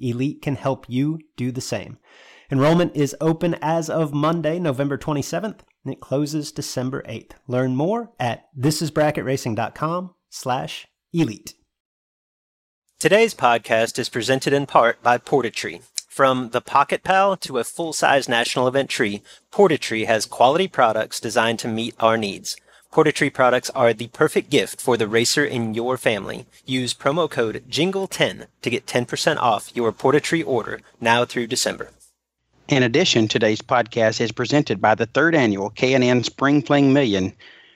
Elite can help you do the same. Enrollment is open as of Monday, November 27th, and it closes December 8th. Learn more at thisisbracketracing.com/elite. Today's podcast is presented in part by Port-A-Tree. From the Pocket Pal to a full-size national event tree, Port-A-Tree has quality products designed to meet our needs. Port-A-Tree products are the perfect gift for the racer in your family. Use promo code JINGLE10 to get 10% off your Port-A-Tree order now through December. In addition, today's podcast is presented by the third annual K&N Spring Fling Million,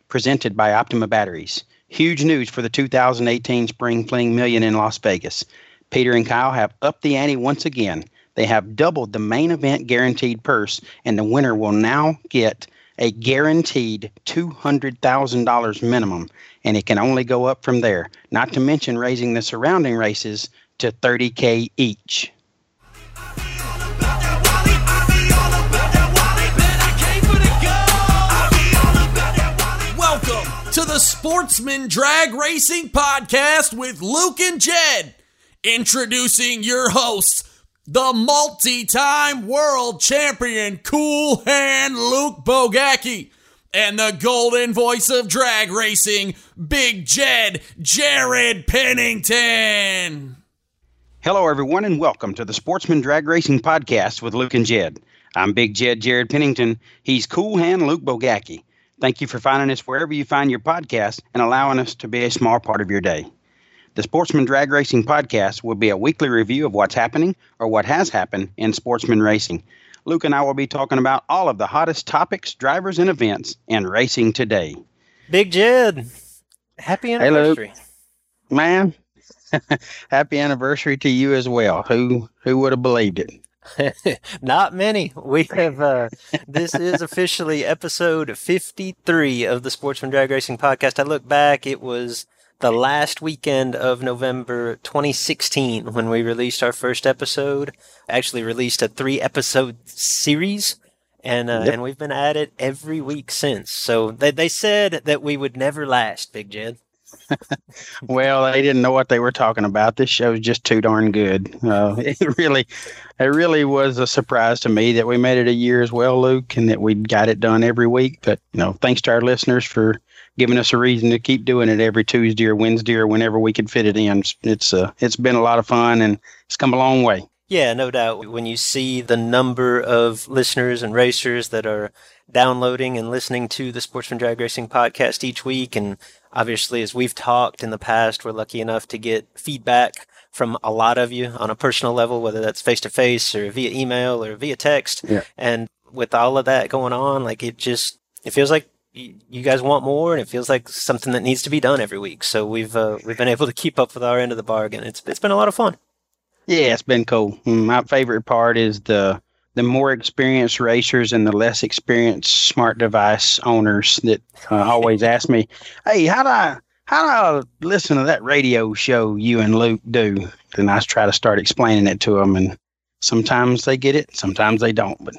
presented by Optima Batteries. Huge news for the 2018 Spring Fling Million in Las Vegas. Peter and Kyle have upped the ante once again. They have doubled the main event guaranteed purse, and the winner will now get a guaranteed $200,000 minimum, and it can only go up from there, not to mention raising the surrounding races to $30K each. Welcome to the Sportsman Drag Racing Podcast with Luke and Jed. Introducing your hosts, the multi-time world champion Cool Hand Luke Bogacki and the golden voice of drag racing, Big Jed Jared Pennington. Hello, everyone, and welcome to the Sportsman Drag Racing Podcast with Luke and Jed. I'm Big Jed Jared Pennington. He's Cool Hand Luke Bogacki. Thank you for finding us wherever you find your podcast and allowing us to be a small part of your day. The Sportsman Drag Racing Podcast will be a weekly review of what's happening or what has happened in sportsman racing. Luke and I will be talking about all of the hottest topics, drivers, and events in racing today. Big Jed, happy anniversary. Hey, Luke. Man, happy anniversary to you as well. Who would have believed it? Not many. We have, this is officially episode 53 of the Sportsman Drag Racing Podcast. I look back, it was the last weekend of November 2016 when we released our first episode. I actually released a 3-episode series, and we've been at it every week since. So they said that we would never last, Big Jed. Well, they didn't know what they were talking about. This show is just too darn good. It really was a surprise to me that we made it a year as well, Luke, and that we got it done every week. But thanks to our listeners for giving us a reason to keep doing it every Tuesday or Wednesday or whenever we could fit it in. It's been a lot of fun, and it's come a long way. Yeah, no doubt. When you see the number of listeners and racers that are downloading and listening to the Sportsman Drag Racing Podcast each week, and obviously as we've talked in the past, we're lucky enough to get feedback from a lot of you on a personal level, whether that's face-to-face or via email or via text. Yeah. And with all of that going on, it feels like you guys want more, and it feels like something that needs to be done every week. So we've been able to keep up with our end of the bargain. It's been a lot of fun. Yeah, it's been cool. My favorite part is the more experienced racers and the less experienced smart device owners that always ask me, "Hey, how do I listen to that radio show you and Luke do?" And I try to start explaining it to them, and sometimes they get it, sometimes they don't, but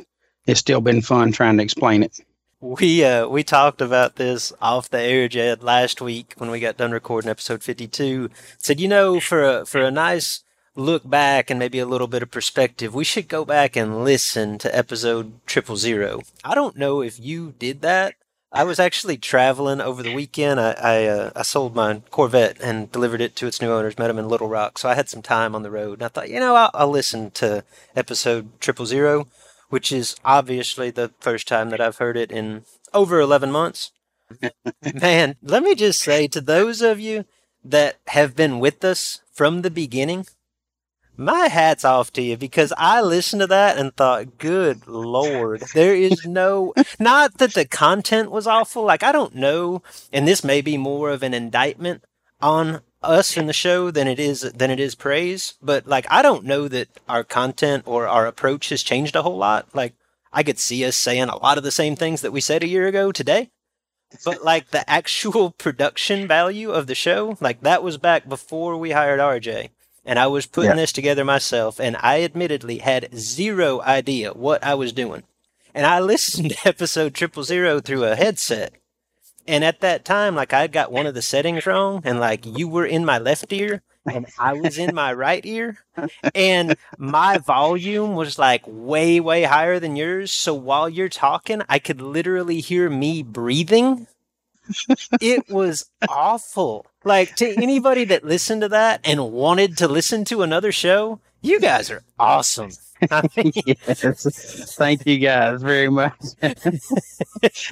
it's still been fun trying to explain it. We talked about this off the air, Jed, last week when we got done recording episode 52. Said, you know, for a nice look back and maybe a little bit of perspective, we should go back and listen to episode 000. I don't know if you did that. I was actually traveling over the weekend. I sold my Corvette and delivered it to its new owners, met them in Little Rock. So I had some time on the road. And I thought, you know, I'll listen to episode 000, which is obviously the first time that I've heard it in over 11 months. Man, let me just say to those of you that have been with us from the beginning, my hat's off to you, because I listened to that and thought, good Lord, there is no, not that the content was awful. Like, I don't know. And this may be more of an indictment on us in the show than it is praise. But like, I don't know that our content or our approach has changed a whole lot. Like, I could see us saying a lot of the same things that we said a year ago today. But like the actual production value of the show, like that was back before we hired RJ. And I was putting this together myself, and I admittedly had zero idea what I was doing. And I listened to episode 000 through a headset. And at that time, like, I got one of the settings wrong, and like, you were in my left ear, and I was in my right ear. And my volume was like way, way higher than yours. So while you're talking, I could literally hear me breathing. It was awful. Like, to anybody that listened to that and wanted to listen to another show, you guys are awesome. I mean, yes. Thank you guys very much.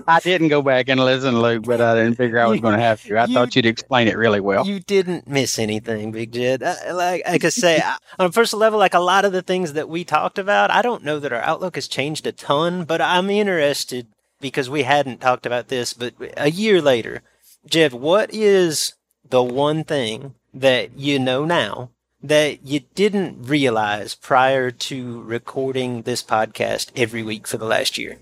I didn't go back and listen, Luke, but I didn't figure I was going to have to. I thought you'd explain it really well. You didn't miss anything, Big Jed. Like I say, on a personal level, like a lot of the things that we talked about, I don't know that our outlook has changed a ton, but I'm interested because we hadn't talked about this, but a year later, Jed, what is the one thing that you know now that you didn't realize prior to recording this podcast every week for the last year?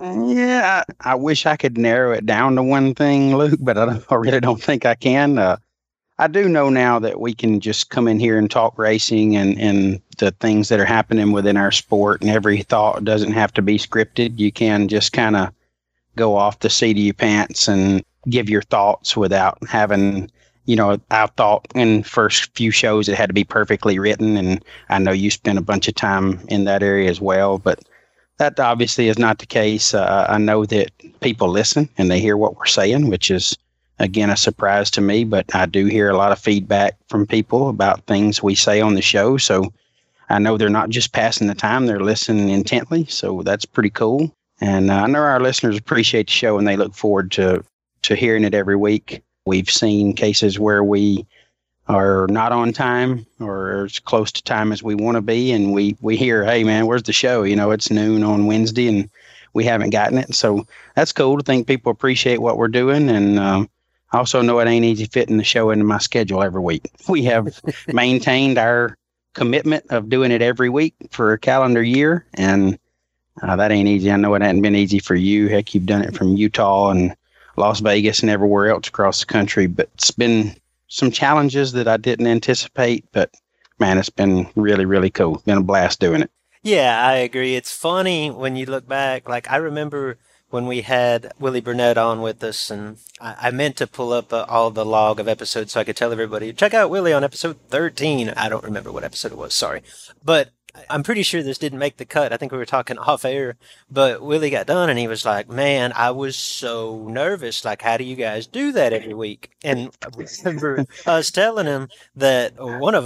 Yeah, I wish I could narrow it down to one thing, Luke, but I really don't think I can. I do know now that we can just come in here and talk racing and the things that are happening within our sport, and every thought doesn't have to be scripted. You can just kind of go off the seat of your pants and give your thoughts without having, you know, I thought in first few shows it had to be perfectly written. And I know you spent a bunch of time in that area as well, but that obviously is not the case. I know that people listen and they hear what we're saying, which is, again, a surprise to me, but I do hear a lot of feedback from people about things we say on the show. So I know they're not just passing the time, they're listening intently. So that's pretty cool. And I know our listeners appreciate the show and they look forward to hearing it every week. We've seen cases where we are not on time or as close to time as we want to be. And we hear, hey man, where's the show? You know, it's noon on Wednesday and we haven't gotten it. So that's cool to think people appreciate what we're doing. And I also know it ain't easy fitting the show into my schedule every week. We have maintained our commitment of doing it every week for a calendar year. And that ain't easy. I know it hasn't been easy for you. Heck, you've done it from Utah and Las Vegas and everywhere else across the country, but it's been some challenges that I didn't anticipate, but man, it's been really, really cool. Been a blast doing it. Yeah, I agree. It's funny when you look back, like I remember when we had Willie Burnett on with us, and I meant to pull up all the log of episodes so I could tell everybody, check out Willie on episode 13. I don't remember what episode it was. Sorry. But I'm pretty sure this didn't make the cut. I think we were talking off air, but Willie got done and he was like, man, I was so nervous. Like, how do you guys do that every week? And I remember one of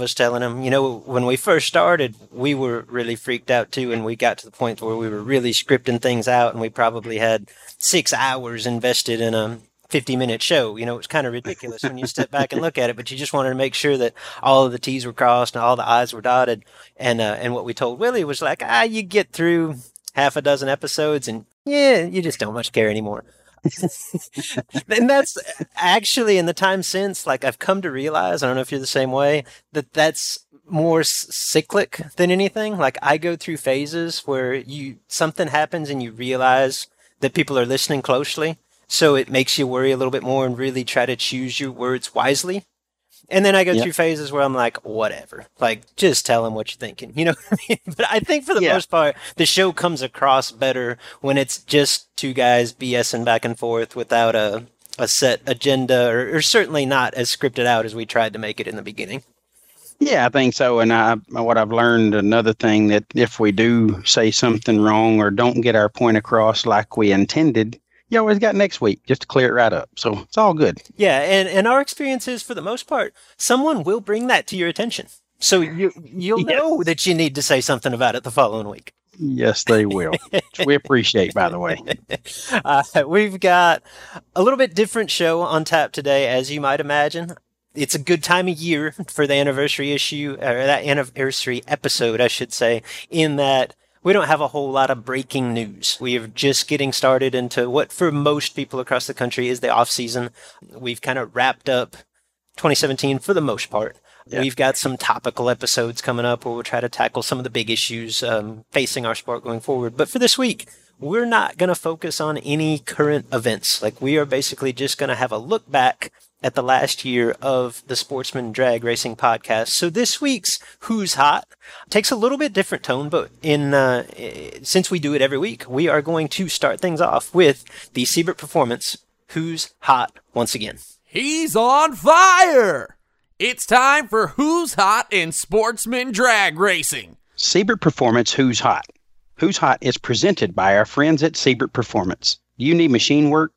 us telling him, you know, when we first started, we were really freaked out too. And we got to the point where we were really scripting things out and we probably had 6 hours invested in a 50-minute show. You know, it's kind of ridiculous when you step back and look at it, but you just wanted to make sure that all of the T's were crossed and all the I's were dotted. And what we told Willie was like, you get through half a dozen episodes and you just don't much care anymore. And that's actually in the time since, like I've come to realize, I don't know if you're the same way, that that's more cyclic than anything. Like I go through phases where something happens and you realize that people are listening closely. So it makes you worry a little bit more and really try to choose your words wisely. And then I go through phases where I'm like, whatever, like, just tell them what you're thinking, you know what I mean? But I think for the most part, the show comes across better when it's just two guys BSing back and forth without a set agenda, or certainly not as scripted out as we tried to make it in the beginning. Yeah, I think so. And what I've learned, another thing, that if we do say something wrong or don't get our point across like we intended, you always got next week just to clear it right up. So it's all good. Yeah. And our experience is, for the most part, someone will bring that to your attention. So you'll know that you need to say something about it the following week. Yes, they will. Which we appreciate, by the way. We've got a little bit different show on tap today, as you might imagine. It's a good time of year for the anniversary issue, or that anniversary episode, I should say, in that we don't have a whole lot of breaking news. We are just getting started into what, for most people across the country, is the off season. We've kind of wrapped up 2017 for the most part. Yeah. We've got some topical episodes coming up where we'll try to tackle some of the big issues facing our sport going forward. But for this week, we're not going to focus on any current events. Like, we are basically just going to have a look back at the last year of the Sportsman Drag Racing podcast. So this week's Who's Hot takes a little bit different tone, but since we do it every week, we are going to start things off with the Siebert Performance Who's Hot once again. He's on fire! It's time for Who's Hot in Sportsman Drag Racing. Siebert Performance Who's Hot. Who's Hot is presented by our friends at Siebert Performance. Do you need machine work?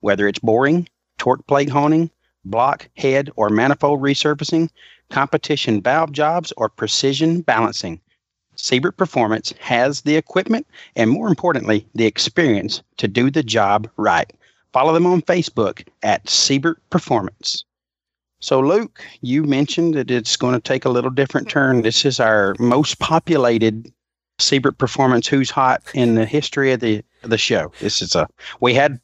Whether it's boring, torque plate honing, block, head, or manifold resurfacing, competition valve jobs, or precision balancing, Siebert Performance has the equipment and, more importantly, the experience to do the job right. Follow them on Facebook at Siebert Performance. So, Luke, you mentioned that it's going to take a little different turn. This is our most populated Siebert Performance Who's Hot in the history of the show. This is we had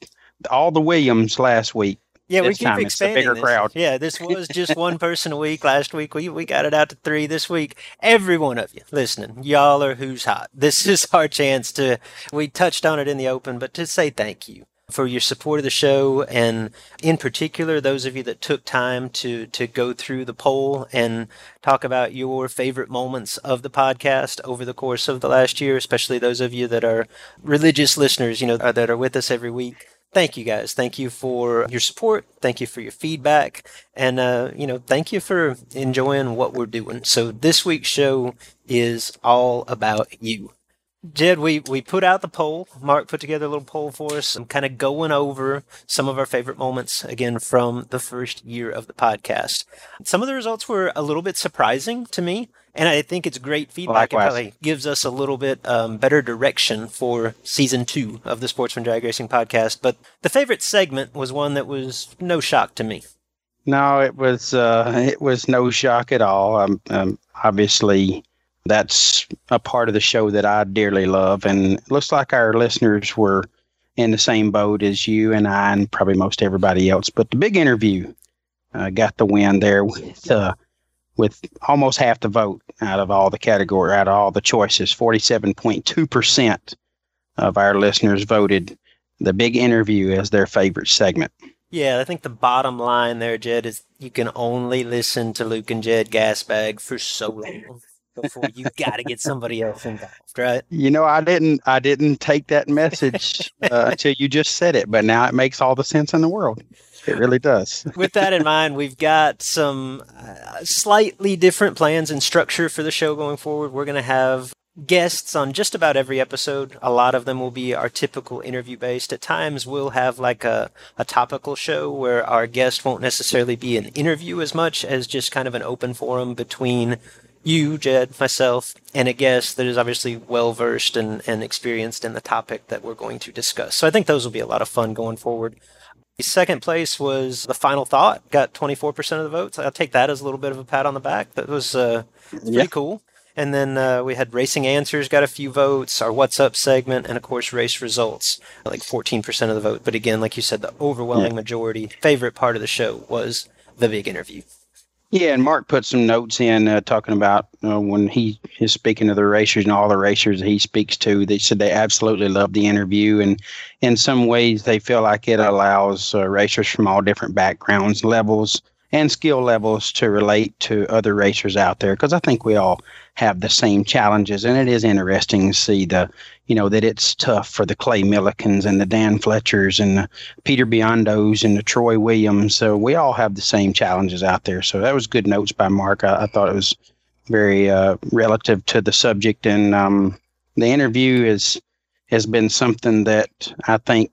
all the Williams last week. Yeah, we keep expanding this. Crowd. Yeah, this was just one person a week. Last week, we got it out to three. This week, every one of you listening, y'all are Who's Hot. This is our chance to, we touched on it in the open, but to say thank you for your support of the show, and in particular, those of you that took time to go through the poll and talk about your favorite moments of the podcast over the course of the last year, especially those of you that are religious listeners, you know, that are with us every week. Thank you, guys. Thank you for your support. Thank you for your feedback. And, thank you for enjoying what we're doing. So this week's show is all about you. Jed, we put out the poll. Mark put together a little poll for us. I'm kind of going over some of our favorite moments, again, from the first year of the podcast. Some of the results were a little bit surprising to me, and I think it's great feedback. Likewise. It probably gives us a little bit better direction for Season 2 of the Sportsman Drag Racing podcast. But the favorite segment was one that was no shock to me. No, it was no shock at all. Obviously, that's a part of the show that I dearly love, and it looks like our listeners were in the same boat as you and I and probably most everybody else. But the big interview got the win there with almost half the vote out of all the choices. 47.2% of our listeners voted the big interview as their favorite segment. Yeah, I think the bottom line there, Jed, is you can only listen to Luke and Jed Gasbag for so long before you got to get somebody else involved, right? You know, I didn't take that message until you just said it, but now it makes all the sense in the world. It really does. With that in mind, we've got some slightly different plans and structure for the show going forward. We're going to have guests on just about every episode. A lot of them will be our typical interview based. At times we'll have like a topical show where our guest won't necessarily be an interview as much as just kind of an open forum between you, Jed, myself, and a guest that is obviously well-versed and experienced in the topic that we're going to discuss. So I think those will be a lot of fun going forward. The second place was The Final Thought, got 24% of the votes. I'll take that as a little bit of a pat on the back. That was pretty cool. And then we had Racing Answers, got a few votes, our What's Up segment, and, of course, Race Results, like 14% of the vote. But again, like you said, the overwhelming majority, favorite part of the show was the big interview. Yeah, and Mark put some notes in talking about when he is speaking to the racers and all the racers that he speaks to. They said they absolutely love the interview, and in some ways they feel like it allows racers from all different backgrounds, levels, and skill levels to relate to other racers out there, because I think we all have the same challenges. And it is interesting to see the, you know, that it's tough for the Clay Millicans and the Dan Fletchers and the Peter Biondos and the Troy Williams. So we all have the same challenges out there. So that was good notes by Mark. I thought it was very relative to the subject. And the interview has been something that I think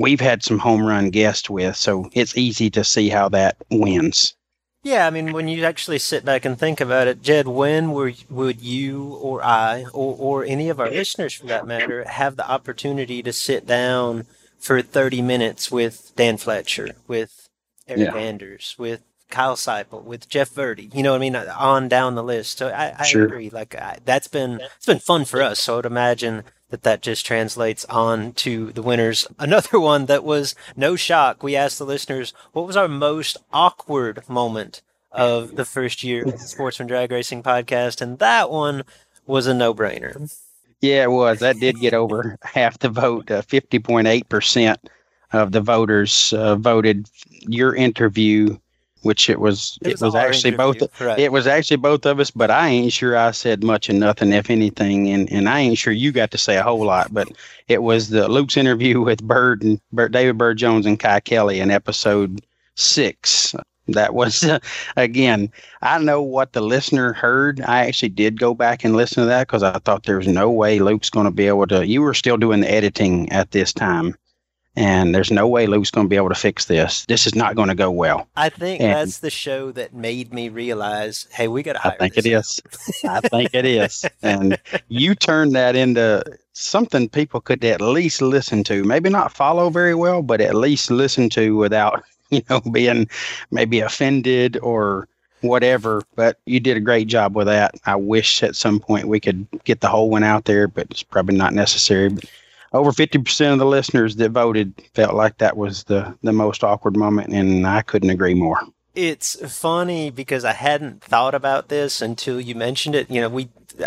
we've had some home run guests with, so it's easy to see how that wins. Yeah, I mean, when you actually sit back and think about it, Jed, when would you or I or any of our listeners, for that matter, have the opportunity to sit down for 30 minutes with Dan Fletcher, with Eric Anders, with Kyle Seipel, with Jeff Verde, you know what I mean, on down the list? So I agree. Like it's been fun for us. So I would imagine that just translates on to the winners. Another one that was no shock. We asked the listeners, what was our most awkward moment of the first year of the Sportsman Drag Racing podcast? And that one was a no-brainer. Yeah, it was. That did get over half the vote. 50.8% of the voters voted your interview, which it was actually both. Correct. It was actually both of us, but I ain't sure I said much and nothing, if anything, and I ain't sure you got to say a whole lot. But it was the Luke's interview with Bird and David Bird Jones and Kai Kelly in episode 6. That was again. I know what the listener heard. I actually did go back and listen to that because I thought there was no way Luke's going to be able to. You were still doing the editing at this time. And there's no way Luke's going to be able to fix this. This is not going to go well. I think that's the show that made me realize, hey, we got to hire this. I think it is. And you turned that into something people could at least listen to. Maybe not follow very well, but at least listen to without, being maybe offended or whatever. But you did a great job with that. I wish at some point we could get the whole one out there, but it's probably not necessary. But over 50% of the listeners that voted felt like that was the most awkward moment, and I couldn't agree more. It's funny because I hadn't thought about this until you mentioned it.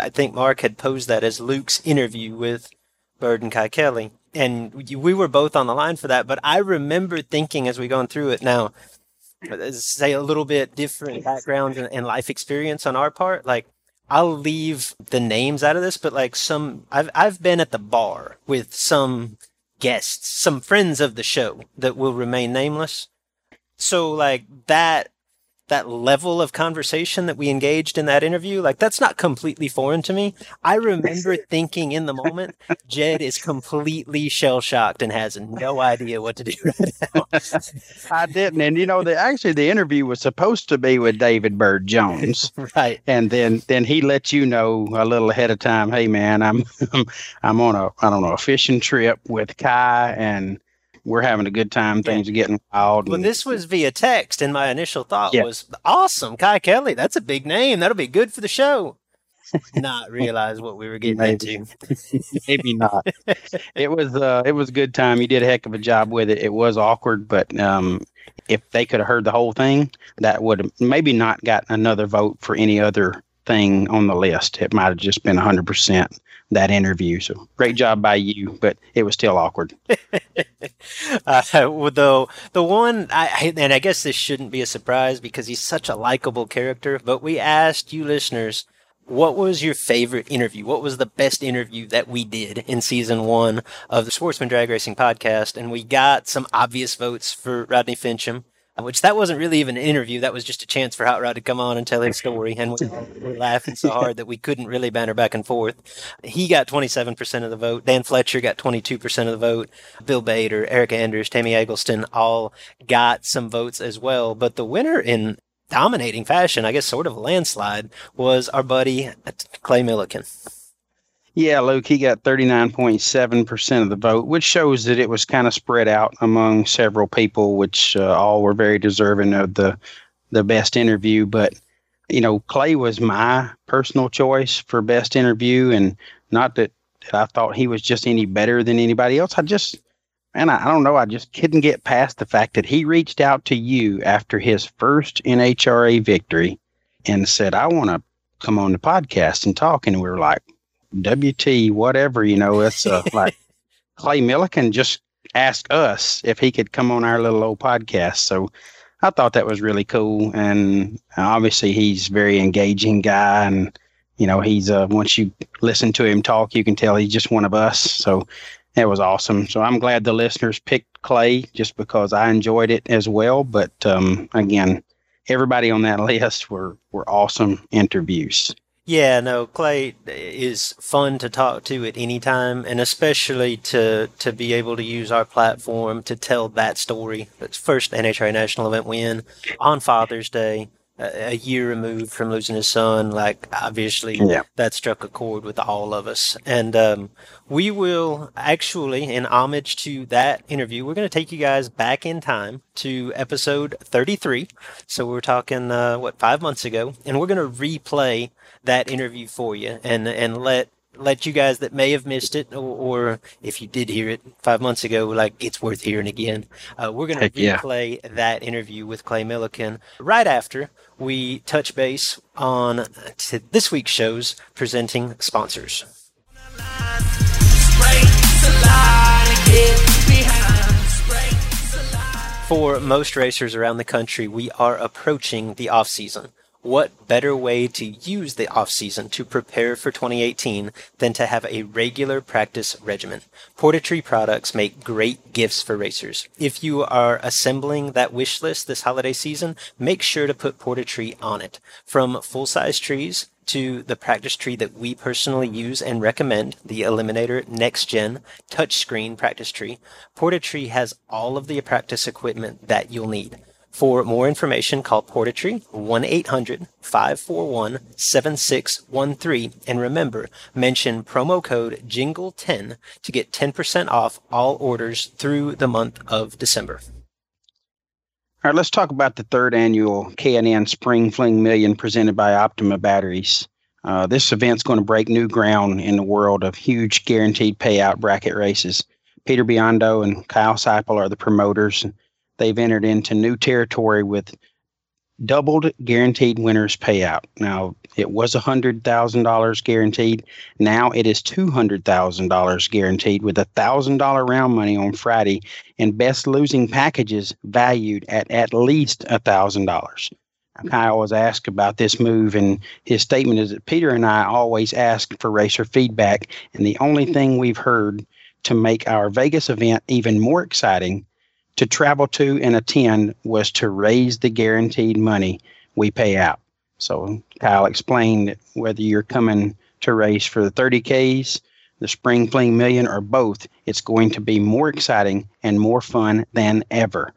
I think Mark had posed that as Luke's interview with Bird and Kai Kelly, and we were both on the line for that. But I remember thinking as we gone through it now, say a little bit different background and life experience on our part, like, I'll leave the names out of this, but like I've been at the bar with some guests, some friends of the show that will remain nameless. So like that level of conversation that we engaged in that interview, like that's not completely foreign to me. I remember thinking in the moment, Jed is completely shell-shocked and has no idea what to do right now. I didn't. And the interview was supposed to be with David Bird Jones. Right. And then he let you know a little ahead of time, hey man, I'm on a fishing trip with Kai and we're having a good time. Things are getting wild. Well, this was via text, and my initial thought was, awesome, Kai Kelly, that's a big name. That'll be good for the show. Not realize what we were getting into. Maybe not. It was a good time. You did a heck of a job with it. It was awkward, but if they could have heard the whole thing, that would have maybe not gotten another vote for any other thing on the list. It might have just been 100%. That interview. So great job by you, but it was still awkward. I guess this shouldn't be a surprise because he's such a likable character, but we asked you listeners, what was your favorite interview? What was the best interview that we did in season 1 of the Sportsman Drag Racing podcast? And we got some obvious votes for Rodney Fincham, which that wasn't really even an interview. That was just a chance for Hot Rod to come on and tell his story. And we were laughing so hard that we couldn't really banter back and forth. He got 27% of the vote. Dan Fletcher got 22% of the vote. Bill Bader, Erica Enders, Tammy Eggleston all got some votes as well. But the winner in dominating fashion, I guess sort of a landslide, was our buddy Clay Millican. Yeah, Luke, he got 39.7% of the vote, which shows that it was kind of spread out among several people, which all were very deserving of the best interview. But, Clay was my personal choice for best interview, and not that I thought he was just any better than anybody else. I just couldn't get past the fact that he reached out to you after his first NHRA victory and said, I want to come on the podcast and talk. And we were like, WT, whatever, it's like Clay Millican just asked us if he could come on our little old podcast. So I thought that was really cool. And obviously he's a very engaging guy, and you know, he's once you listen to him talk, you can tell he's just one of us. So that was awesome. So I'm glad the listeners picked Clay, just because I enjoyed it as well. But again, everybody on that list were awesome interviews. Yeah, no, Clay is fun to talk to at any time, and especially to be able to use our platform to tell that story. That's first NHRA national event win on Father's Day, a year removed from losing his son. Like, obviously, yeah, that struck a chord with all of us. And we will actually, in homage to that interview, we're going to take you guys back in time to episode 33. So we're talking, 5 months ago, and we're going to replay that interview for you, and let you guys that may have missed it, or if you did hear it 5 months ago, like, it's worth hearing again. We're going to replay that interview with Clay Millican right after we touch base on this week's show's presenting sponsors. For most racers around the country, we are approaching the off season. What better way to use the off-season to prepare for 2018 than to have a regular practice regimen? Port-A-Tree products make great gifts for racers. If you are assembling that wish list this holiday season, make sure to put Port-A-Tree on it. From full-size trees to the practice tree that we personally use and recommend, the Eliminator Next Gen Touchscreen Practice Tree, Port-A-Tree has all of the practice equipment that you'll need. For more information, call Port-A-Tree 1-800-541-7613. And remember, mention promo code JINGLE10 to get 10% off all orders through the month of December. All right, let's talk about the third annual K&N Spring Fling Million presented by Optima Batteries. This event's going to break new ground in the world of huge guaranteed payout bracket races. Peter Biondo and Kyle Seipel are the promoters. They've entered into new territory with doubled guaranteed winners payout. Now, it was $100,000 guaranteed. Now it is $200,000 guaranteed, with $1,000 round money on Friday and best losing packages valued at least $1,000. Kyle was asked about this move, and his statement is that Peter and I always ask for racer feedback, and the only thing we've heard to make our Vegas event even more exciting to travel to and attend was to raise the guaranteed money we pay out. So Kyle explained that whether you're coming to race for the 30Ks, the Spring Fling Million, or both, it's going to be more exciting and more fun than ever.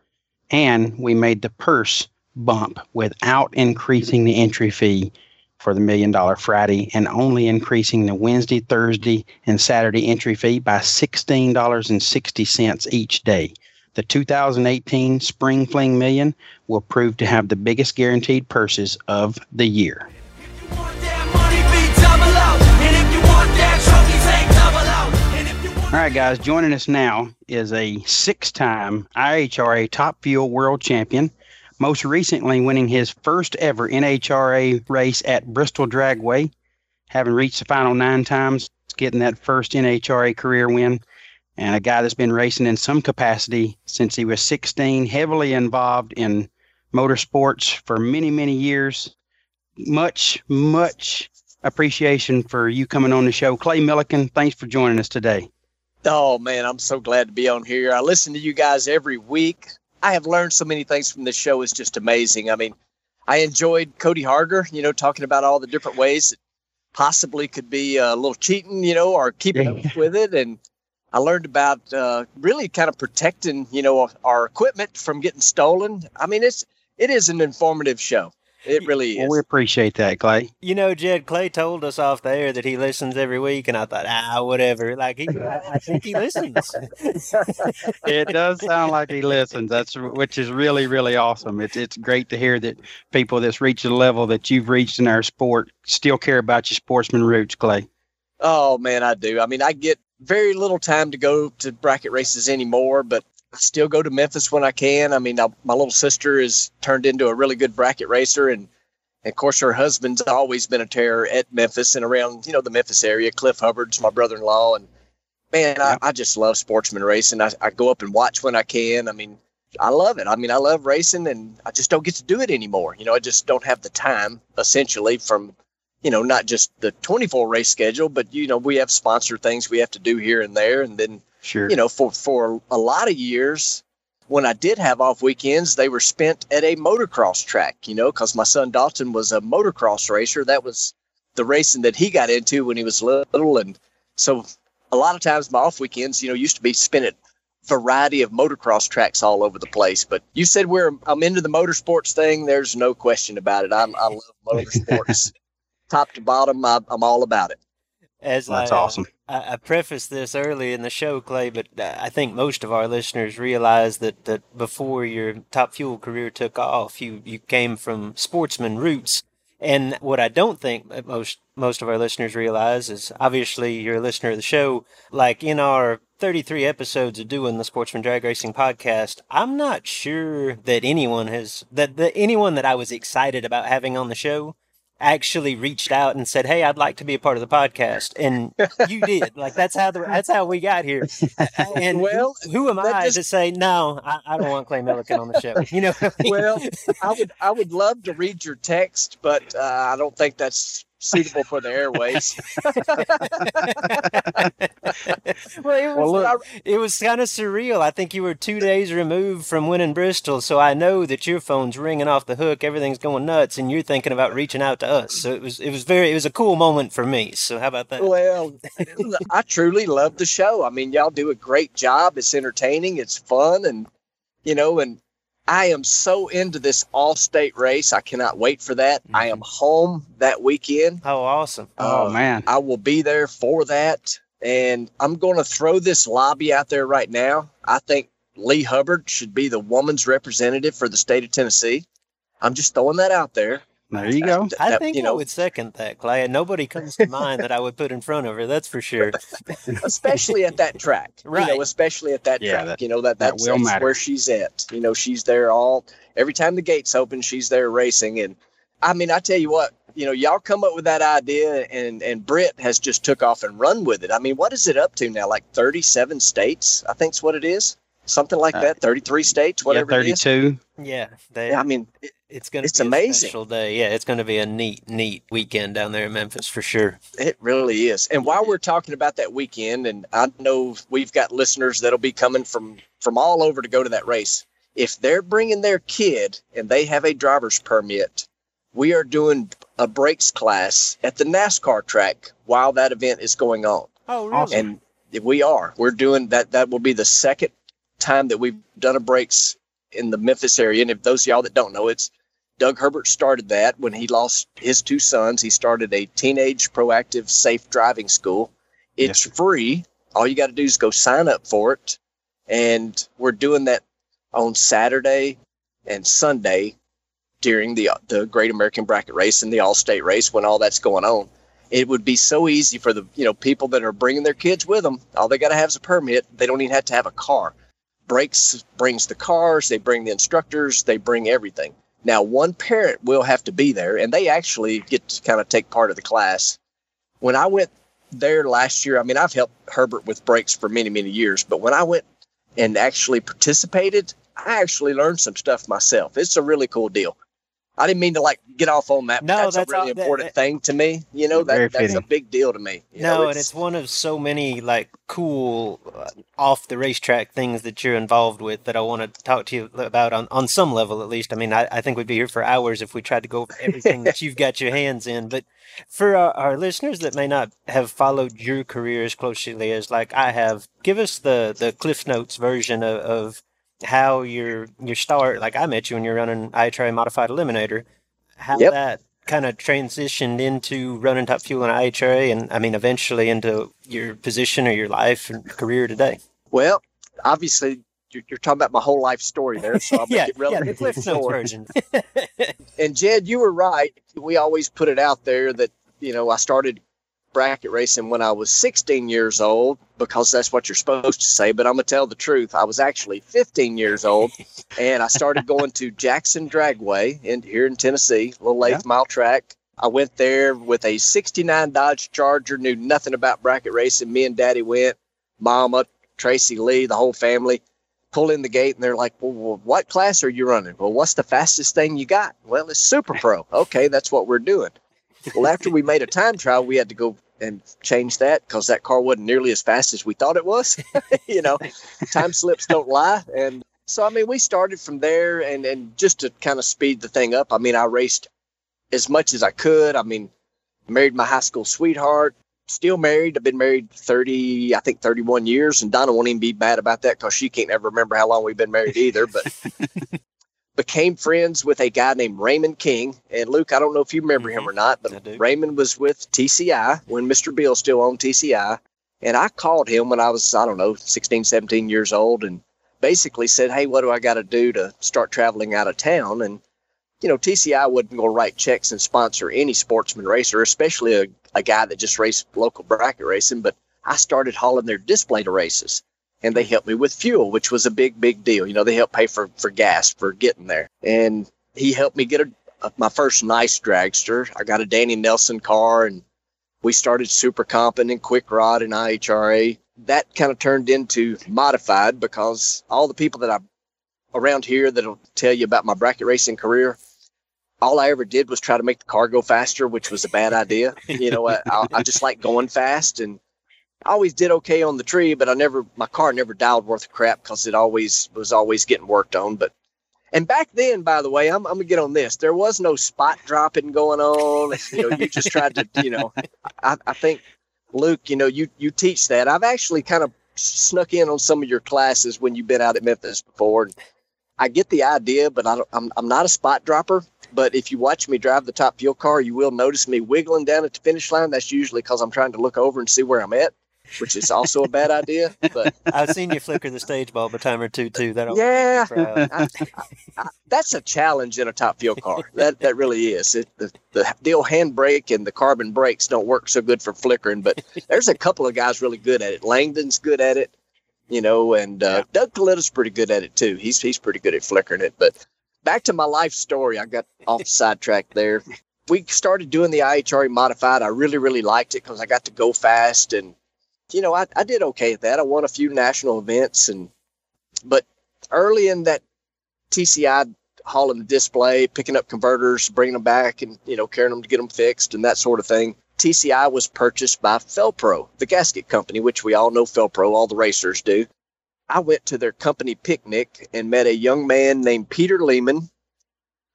And we made the purse bump without increasing the entry fee for the $1 Million Friday, and only increasing the Wednesday, Thursday, and Saturday entry fee by $16.60 each day. The 2018 Spring Fling Million will prove to have the biggest guaranteed purses of the year. All right, guys, joining us now is a six-time IHRA Top Fuel World Champion, most recently winning his first ever NHRA race at Bristol Dragway, having reached the final 9 times, getting that first NHRA career win. And a guy that's been racing in some capacity since he was 16, heavily involved in motorsports for many, many years. Much, much appreciation for you coming on the show. Clay Millican, thanks for joining us today. Oh, man, I'm so glad to be on here. I listen to you guys every week. I have learned so many things from this show. It's just amazing. I mean, I enjoyed Cody Harger, you know, talking about all the different ways that possibly could be a little cheating, you know, or keeping up with it. And I learned about really kind of protecting, you know, our equipment from getting stolen. I mean, it is an informative show. It really is. Well, we appreciate that, Clay. You know, Jed, Clay told us off the air that he listens every week, and I thought, whatever. Like, I think he listens. It does sound like he listens. That's which is really, really awesome. It's great to hear that people that's reached the level that you've reached in our sport still care about your sportsman roots, Clay. Oh, man, I do. I mean, I get very little time to go to bracket races anymore, but I still go to Memphis when I can. I mean, my little sister is turned into a really good bracket racer. And of course, her husband's always been a terror at Memphis and around, you know, the Memphis area. Cliff Hubbard's my brother-in-law. And, man, I just love sportsman racing. I go up and watch when I can. I mean, I love it. I mean, I love racing, and I just don't get to do it anymore. You know, I just don't have the time, essentially, from, you know, not just the 24 race schedule, but, you know, we have sponsor things we have to do here and there. And then, sure, you know, for a lot of years, when I did have off weekends, they were spent at a motocross track, you know, because my son Dalton was a motocross racer. That was the racing that he got into when he was little. And so a lot of times my off weekends, you know, used to be spent at variety of motocross tracks all over the place. But you said I'm into the motorsports thing. There's no question about it. I love motorsports. Top to bottom, I'm all about it. That's awesome. I prefaced this early in the show, Clay, but I think most of our listeners realize that before your Top Fuel career took off, you came from sportsman roots. And what I don't think most of our listeners realize is, obviously, you're a listener of the show. Like in our 33 episodes of doing the Sportsman Drag Racing podcast, I'm not sure that anyone that I was excited about having on the show actually reached out and said, "Hey, I'd like to be a part of the podcast." And you did. Like that's how we got here. And well, who am I to say no? I don't want Clay Millican on the show. You know what I mean? Well, I would love to read your text, but I don't think that's suitable for the airways. It was kind of surreal. I think you were 2 days removed from winning Bristol, so I know that your phone's ringing off the hook, everything's going nuts, and you're thinking about reaching out to us. So it was a cool moment for me. So how about that? Well, I truly love the show. I mean, y'all do a great job. It's entertaining. It's fun, and you know, and I am so into this all-state race. I cannot wait for that. Mm-hmm. I am home that weekend. Oh, awesome. Oh, man. I will be there for that. And I'm going to throw this lobby out there right now. I think Lee Hubbard should be the woman's representative for the state of Tennessee. I'm just throwing that out there. There you go. I think I would second that, Clay. Nobody comes to mind that I would put in front of her. That's for sure. Especially at that track, right? You know, especially at that track. That, you know, that's where she's at. You know, she's there every time the gates open. She's there racing, and I mean, I tell you what, you know, y'all come up with that idea, and Britt has just took off and run with it. I mean, what is it up to now? Like 37 states, I think's what it is. Something like that, 33 states, whatever. Yeah, 32. It is. Yeah, I mean, it's going to be amazing. A special day. Yeah, it's going to be a neat weekend down there in Memphis for sure. It really is. And while we're talking about that weekend, and I know we've got listeners that'll be coming from all over to go to that race. If they're bringing their kid and they have a driver's permit, we are doing a brakes class at the NASCAR track while that event is going on. Oh, really? Awesome. And we're doing that. That will be the second time that we've done a brakes in the Memphis area. And if those of y'all that don't know, it's Doug Herbert started that when he lost his two sons. He started a teenage proactive safe driving school. It's free. All you got to do is go sign up for it. And we're doing that on Saturday and Sunday during the Great American Bracket Race and the All-State Race when all that's going on. It would be so easy for the, you know, people that are bringing their kids with them. All they got to have is a permit. They don't even have to have a car. Brakes brings the cars, they bring the instructors, they bring everything. Now, one parent will have to be there, and they actually get to kind of take part of the class. When I went there last year, I mean, I've helped Herbert with brakes for many, many years, but when I went and actually participated, I actually learned some stuff myself. It's a really cool deal. I didn't mean to like get off on that. No, that's a really important thing to me. You know, that's a big deal to me. You know, and it's one of so many like cool off the racetrack things that you're involved with that I want to talk to you about on some level, at least. I mean, I think we'd be here for hours if we tried to go over everything that you've got your hands in. But for our listeners that may not have followed your career as closely as like I have, give us the Cliff Notes version of how your start, like I met you when you're running IHRA Modified Eliminator, that kind of transitioned into running Top Fuel and IHRA, and I mean eventually into your position or your life and career today. Well, obviously you're talking about my whole life story there, so I'll make it relevant. The Cliff Notes version. And Jed, you were right. We always put it out there that, you know, I started bracket racing when I was 16 years old, because that's what you're supposed to say, but I'm gonna tell the truth. I was actually 15 years old, and I started going to Jackson Dragway here in Tennessee, little 8th mile track. I went there with a 69 Dodge Charger, knew nothing about bracket racing. Me and Daddy went, Mama, Tracy Lee, the whole family. pull in the gate and they're like, well, what class are you running? Well, what's the fastest thing you got? Well, it's Super Pro. Okay, that's what we're doing. Well, after we made a time trial, we had to go and change that because that car wasn't nearly as fast as we thought it was. You know, time slips don't lie. And so, I mean, we started from there, and just to kind of speed the thing up, I mean, I raced as much as I could. I mean, married my high school sweetheart, still married. I've been married 31 years, and Donna won't even be mad about that because she can't ever remember how long we've been married either, but... Became friends with a guy named Raymond King. And Luke, I don't know if you remember him or not, but Raymond was with TCI when Mr. Bill still owned TCI. And I called him when I was, 16, 17 years old, and basically said, hey, what do I got to do to start traveling out of town? And, you know, TCI wouldn't go write checks and sponsor any sportsman racer, especially a guy that just raced local bracket racing. But I started hauling their display to races. And they helped me with fuel, which was a big, big deal. You know, they helped pay for gas for getting there. And he helped me get my first nice dragster. I got a Danny Nelson car, and we started Super Comp and then Quick Rod and IHRA. That kind of turned into Modified because all the people that I around here that'll tell you about my bracket racing career, all I ever did was try to make the car go faster, which was a bad idea. You know, I just like going fast, and I always did okay on the tree, but my car never dialed worth of crap because it was always getting worked on. And back then, by the way, I'm gonna get on this. There was no spot dropping going on. You know, you just tried to, you know, I think, Luke, you know, you teach that. I've actually kind of snuck in on some of your classes when you've been out at Memphis before. And I get the idea, but I'm not a spot dropper. But if you watch me drive the top fuel car, you will notice me wiggling down at the finish line. That's usually because I'm trying to look over and see where I'm at. Which is also a bad idea. But I've seen you flicker the stage bulb a time or two, too. That's a challenge in a top fuel car. That really is. The old handbrake and the carbon brakes don't work so good for flickering, but there's a couple of guys really good at it. Langdon's good at it, you know, and Doug Coletta's pretty good at it, too. He's pretty good at flickering it. But back to my life story. I got off sidetrack there. We started doing the IHRA Modified. I really, really liked it because I got to go fast, and you know, I did okay at that. I won a few national events, but early in that TCI hauling the display, picking up converters, bringing them back, and you know, carrying them to get them fixed and that sort of thing. TCI was purchased by Felpro, the gasket company, which we all know Felpro, all the racers do. I went to their company picnic and met a young man named Peter Lehman,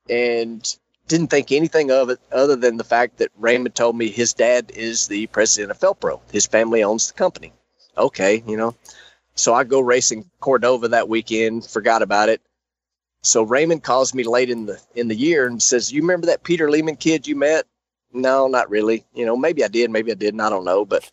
and didn't think anything of it other than the fact that Raymond told me his dad is the president of Felpro. His family owns the company. Okay, you know. So I go racing Cordova that weekend, forgot about it. So Raymond calls me late in the year and says, you remember that Peter Lehman kid you met? No, not really. You know, maybe I did, maybe I didn't. I don't know. But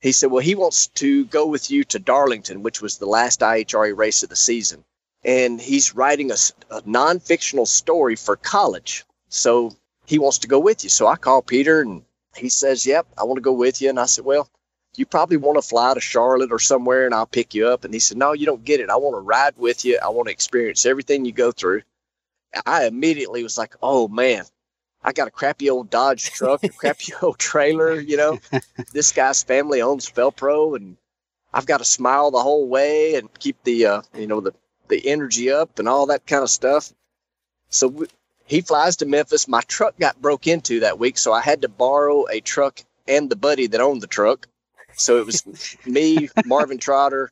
he said, well, he wants to go with you to Darlington, which was the last IHRA race of the season. And he's writing a non-fictional story for college. So he wants to go with you. So I call Peter and he says, yep, I want to go with you. And I said, well, you probably want to fly to Charlotte or somewhere and I'll pick you up. And he said, no, you don't get it. I want to ride with you. I want to experience everything you go through. I immediately was like, oh man, I got a crappy old Dodge truck, a crappy old trailer. You know, this guy's family owns Felpro and I've got to smile the whole way and keep the energy up and all that kind of stuff. So he flies to Memphis. My truck got broke into that week, so I had to borrow a truck and the buddy that owned the truck. So it was me, Marvin Trotter,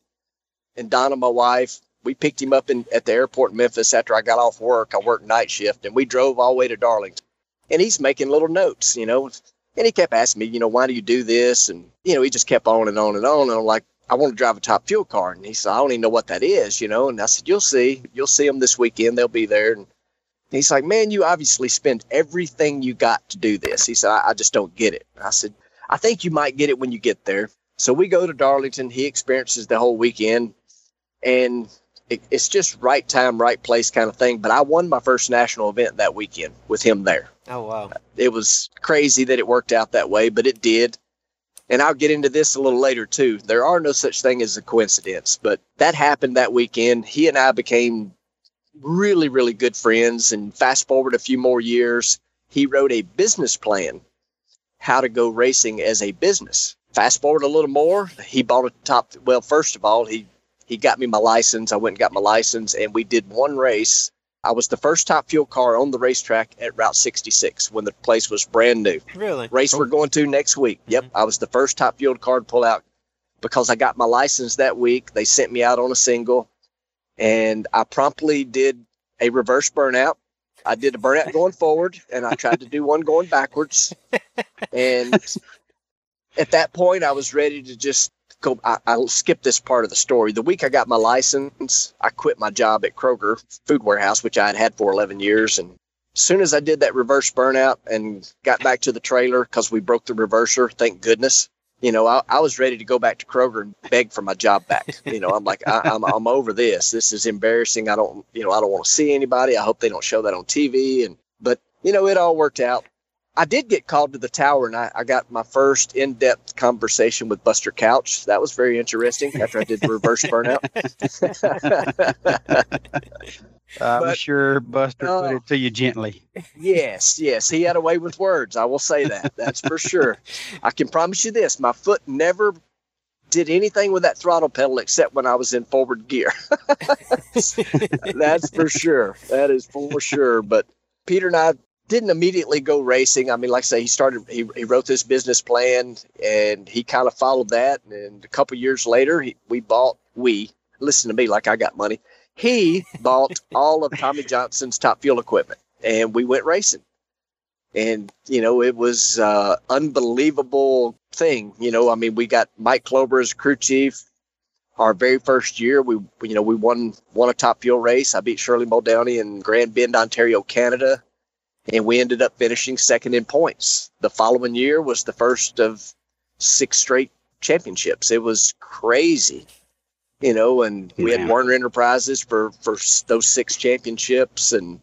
and Donna, my wife. We picked him up at the airport in Memphis after I got off work. I worked night shift, and we drove all the way to Darlington. And he's making little notes, you know. And he kept asking me, you know, why do you do this? And, you know, he just kept on and on and on. And I'm like, I want to drive a top fuel car. And he said, I don't even know what that is, you know. And I said, you'll see. You'll see them this weekend. They'll be there. And he's like, man, you obviously spend everything you got to do this. He said, I just don't get it. I said, I think you might get it when you get there. So we go to Darlington. He experiences the whole weekend. And it's just right time, right place kind of thing. But I won my first national event that weekend with him there. Oh, wow. It was crazy that it worked out that way, but it did. And I'll get into this a little later, too. There are no such thing as a coincidence. But that happened that weekend. He and I became really, really good friends. And fast forward a few more years, he wrote a business plan, how to go racing as a business. Fast forward a little more, he bought a top. Well, first of all, he He got me my license. I went and got my license, and we did one race. I was the first top fuel car on the racetrack at Route 66 when the place was brand new. Really? Race we're going to next week. Yep. Mm-hmm. I was the first top fuel car to pull out because I got my license that week. They sent me out on a single, and I promptly did a reverse burnout. I did a burnout going forward, and I tried to do one going backwards. And at that point, I was ready to just go. I'll skip this part of the story. The week I got my license, I quit my job at Kroger Food Warehouse, which I had had for 11 years. And as soon as I did that reverse burnout and got back to the trailer, because we broke the reverser, thank goodness, you know, I was ready to go back to Kroger and beg for my job back. You know, I'm like, I'm over this. This is embarrassing. I don't want to see anybody. I hope they don't show that on TV. But, you know, it all worked out. I did get called to the tower, and I got my first in-depth conversation with Buster Couch. That was very interesting after I did the reverse burnout. I'm sure Buster put it to you gently. Yes. He had a way with words. I will say that. That's for sure. I can promise you this. My foot never did anything with that throttle pedal except when I was in forward gear. That's for sure. That is for sure. But Peter and I didn't immediately go racing. I mean, like I say, he wrote this business plan, and he kind of followed that. And a couple years later, listen to me like I got money. He bought all of Tommy Johnson's top fuel equipment, and we went racing. And, you know, it was unbelievable thing. You know, I mean, we got Mike Klober as crew chief. Our very first year, we won a top fuel race. I beat Shirley Muldowney in Grand Bend, Ontario, Canada. And we ended up finishing second in points. The following year was the first of 6 straight championships. It was crazy, you know, and we had Warner Enterprises for those 6 championships. And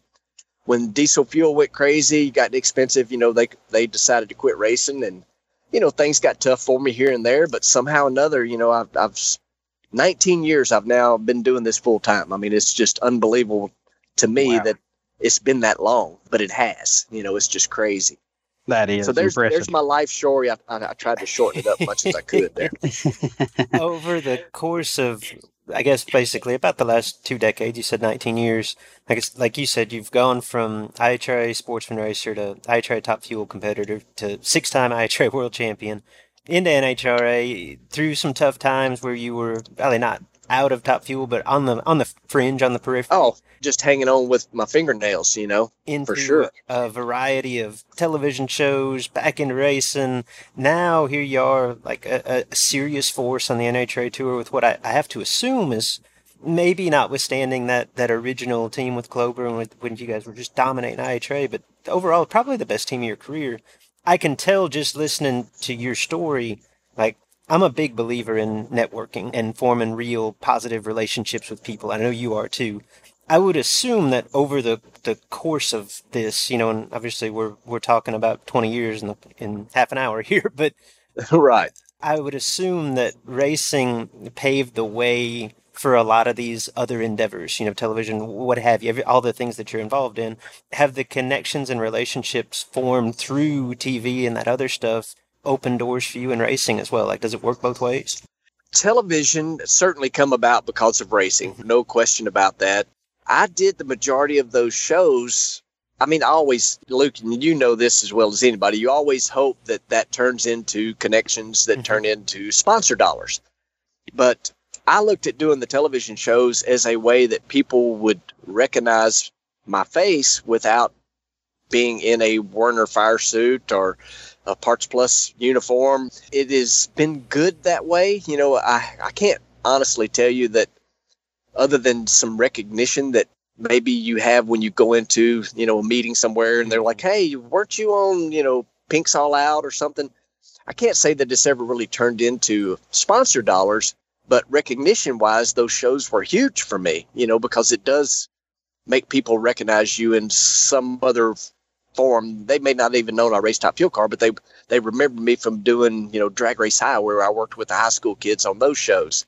when diesel fuel went crazy, got expensive, you know, they decided to quit racing. And, you know, things got tough for me here and there. But somehow or another, you know, I've 19 years I've now been doing this full time. I mean, it's just unbelievable to me that it's been that long, but it has. You know, it's just crazy. That is. So there's my life story. I tried to shorten it up much as I could there. Over the course of, I guess, basically about the last 2 decades, you said 19 years. I guess, like you said, you've gone from IHRA sportsman racer to IHRA top fuel competitor to 6-time IHRA world champion into NHRA through some tough times where you were probably not out of top fuel, but on the fringe, on the periphery. Oh, just hanging on with my fingernails, you know, into, for sure. A variety of television shows, back into racing. Now here you are, like a serious force on the NHRA tour with what I have to assume is maybe notwithstanding that original team with Klober and when you guys were just dominating IHRA, but overall probably the best team of your career. I can tell just listening to your story, like, I'm a big believer in networking and forming real positive relationships with people. I know you are too. I would assume that over the course of this, you know, and obviously we're talking about 20 years in half an hour here, but right. I would assume that racing paved the way for a lot of these other endeavors, you know, television, what have you, all the things that you're involved in. Have the connections and relationships formed through TV and that other stuff open doors for you in racing as well? Like, does it work both ways? Television certainly come about because of racing. No question about that. I did the majority of those shows. I mean, I always, Luke, and you know this as well as anybody, you always hope that turns into connections that turn into sponsor dollars. But I looked at doing the television shows as a way that people would recognize my face without being in a Werner fire suit or a Parts Plus uniform. It has been good that way. You know, I can't honestly tell you that other than some recognition that maybe you have when you go into, you know, a meeting somewhere and they're like, hey, weren't you on, you know, Pink's All Out or something? I can't say that it's ever really turned into sponsor dollars, but recognition wise, those shows were huge for me, you know, because it does make people recognize you in some other form. They may not even know I raced top fuel car, but they remember me from doing, you know, Drag Race High, where I worked with the high school kids on those shows.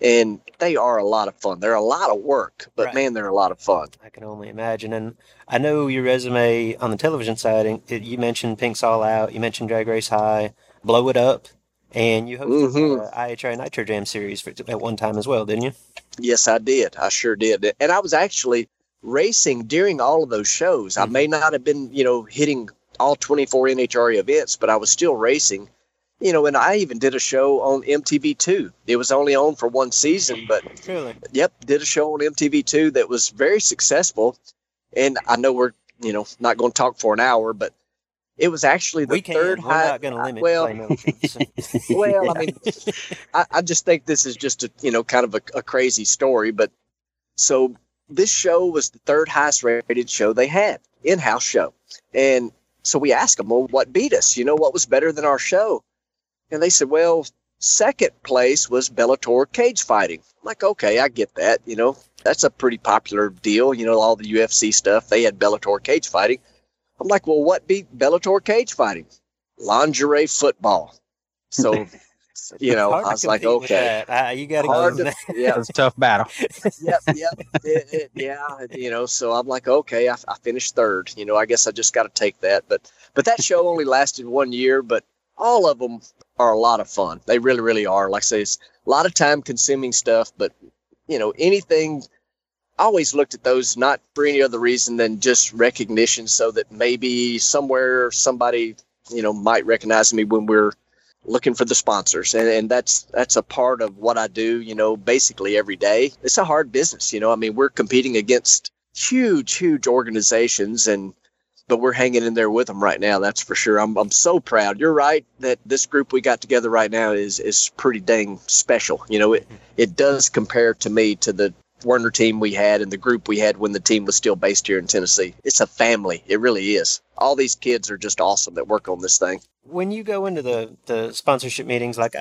And they are a lot of fun. They're a lot of work, but man, they're a lot of fun. I can only imagine. And I know your resume on the television side, you mentioned Pink's All Out, you mentioned Drag Race High, Blow It Up, And you hosted the IHRA Nitro Jam series at one time as well, didn't you? Yes, I did. I sure did. And I was actually racing during all of those shows. I may not have been, you know, hitting all 24 NHRA events, but I was still racing. You know, and I even did a show on MTV2. It was only on for one season, but yep, did a show on MTV2 that was very successful. And I know we're, you know, not going to talk for an hour, but it was actually the third highest. We're not going to limit. Well, I mean, I just think this is just a, you know, kind of a crazy story. But so this show was the third highest rated show they had, in-house show. And so we asked them, well, what beat us? You know, what was better than our show? And they said, well, second place was Bellator cage fighting. I'm like, okay, I get that. You know, that's a pretty popular deal. You know, all the UFC stuff, they had Bellator cage fighting. I'm like, well, what beat Bellator cage fighting? Lingerie football. So, you know, I was like, okay. You got to go to that. Yeah, it's a tough battle. Yeah. You know, so I'm like, okay, I finished third. You know, I guess I just got to take that. But that show only lasted 1 year, but all of them are a lot of fun. They really, really are. Like I say, it's a lot of time consuming stuff, but you know, anything, I always looked at those not for any other reason than just recognition, so that maybe somewhere somebody, you know, might recognize me when we're looking for the sponsors. And that's a part of what I do, you know, basically every day. It's a hard business, you know. I mean, we're competing against huge, huge organizations, and but we're hanging in there with them right now. That's for sure. I'm so proud. You're right that this group we got together right now is pretty dang special. You know, it does compare to me to the Werner team we had and the group we had when the team was still based here in Tennessee. It's a family. It really is. All these kids are just awesome that work on this thing. When you go into the sponsorship meetings, like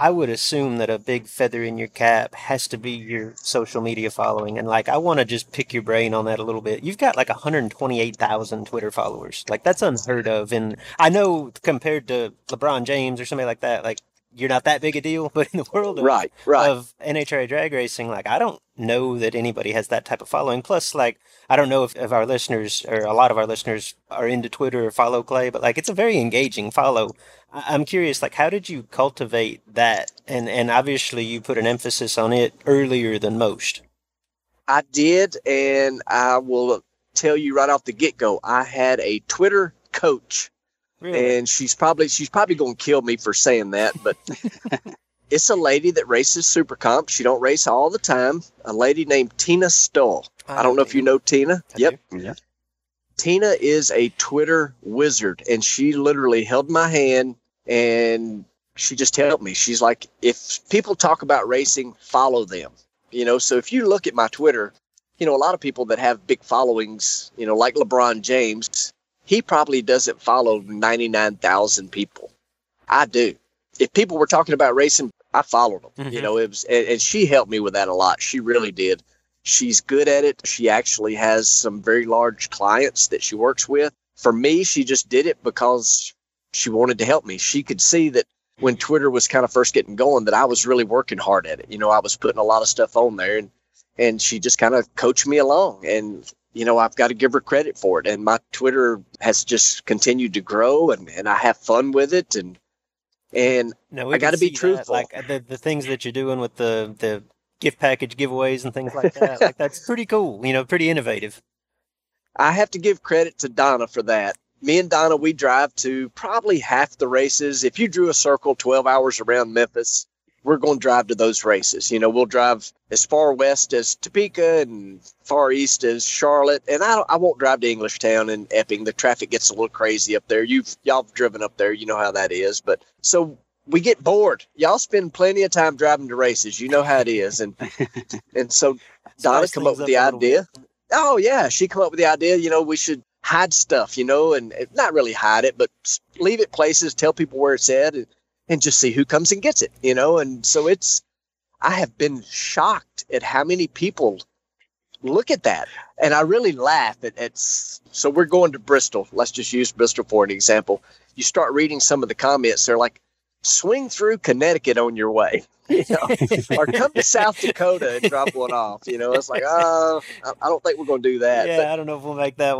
I would assume that a big feather in your cap has to be your social media following. And like, I want to just pick your brain on that a little bit. You've got like 128,000 Twitter followers. Like, that's unheard of. And I know compared to LeBron James or somebody like that, like, you're not that big a deal, but in the world of NHRA drag racing, like, I don't know that anybody has that type of following. Plus, like, I don't know if our listeners, or a lot of our listeners, are into Twitter or follow Clay, but like, it's a very engaging follow. I'm curious, like, how did you cultivate that? And obviously you put an emphasis on it earlier than most. I did. And I will tell you right off the get-go, I had a Twitter coach. Really? And she's probably going to kill me for saying that, but it's a lady that races Super Comp. She don't race all the time. A lady named Tina Stull. I don't know if you know Tina. Yeah. Tina is a Twitter wizard, and she literally held my hand and she just helped me. She's like, if people talk about racing, follow them. You know, so if you look at my Twitter, you know, a lot of people that have big followings, you know, like LeBron James, he probably doesn't follow 99,000 people. I do. If people were talking about racing, I followed them. Mm-hmm. You know, it was, and she helped me with that a lot. She really did. She's good at it. She actually has some very large clients that she works with. For me, she just did it because she wanted to help me. She could see that when Twitter was kind of first getting going, that I was really working hard at it. You know, I was putting a lot of stuff on there, and she just kind of coached me along. And you know, I've got to give her credit for it. And my Twitter has just continued to grow, and I have fun with it. And no, I got to be truthful. That, like the things that you're doing with the gift package giveaways and things like that, like that's pretty cool, you know, pretty innovative. I have to give credit to Donna for that. Me and Donna, we drive to probably half the races. If you drew a circle 12 hours around Memphis, we're going to drive to those races. You know, we'll drive as far west as Topeka and far east as Charlotte. And I won't drive to Englishtown and Epping. The traffic gets a little crazy up there. Y'all have driven up there. You know how that is. But so we get bored. Y'all spend plenty of time driving to races. You know how it is. And so Donna come up with the idea. Oh, yeah. She come up with the idea, you know, we should hide stuff, you know, and not really hide it, but leave it places, tell people where it's at. And just see who comes and gets it, you know? And so I have been shocked at how many people look at that. And I really laugh at so we're going to Bristol. Let's just use Bristol for an example. You start reading some of the comments. They're like, swing through Connecticut on your way, you know, or come to South Dakota and drop one off. You know, it's like, oh, I don't think we're going to do that. Yeah, but I don't know if we'll make that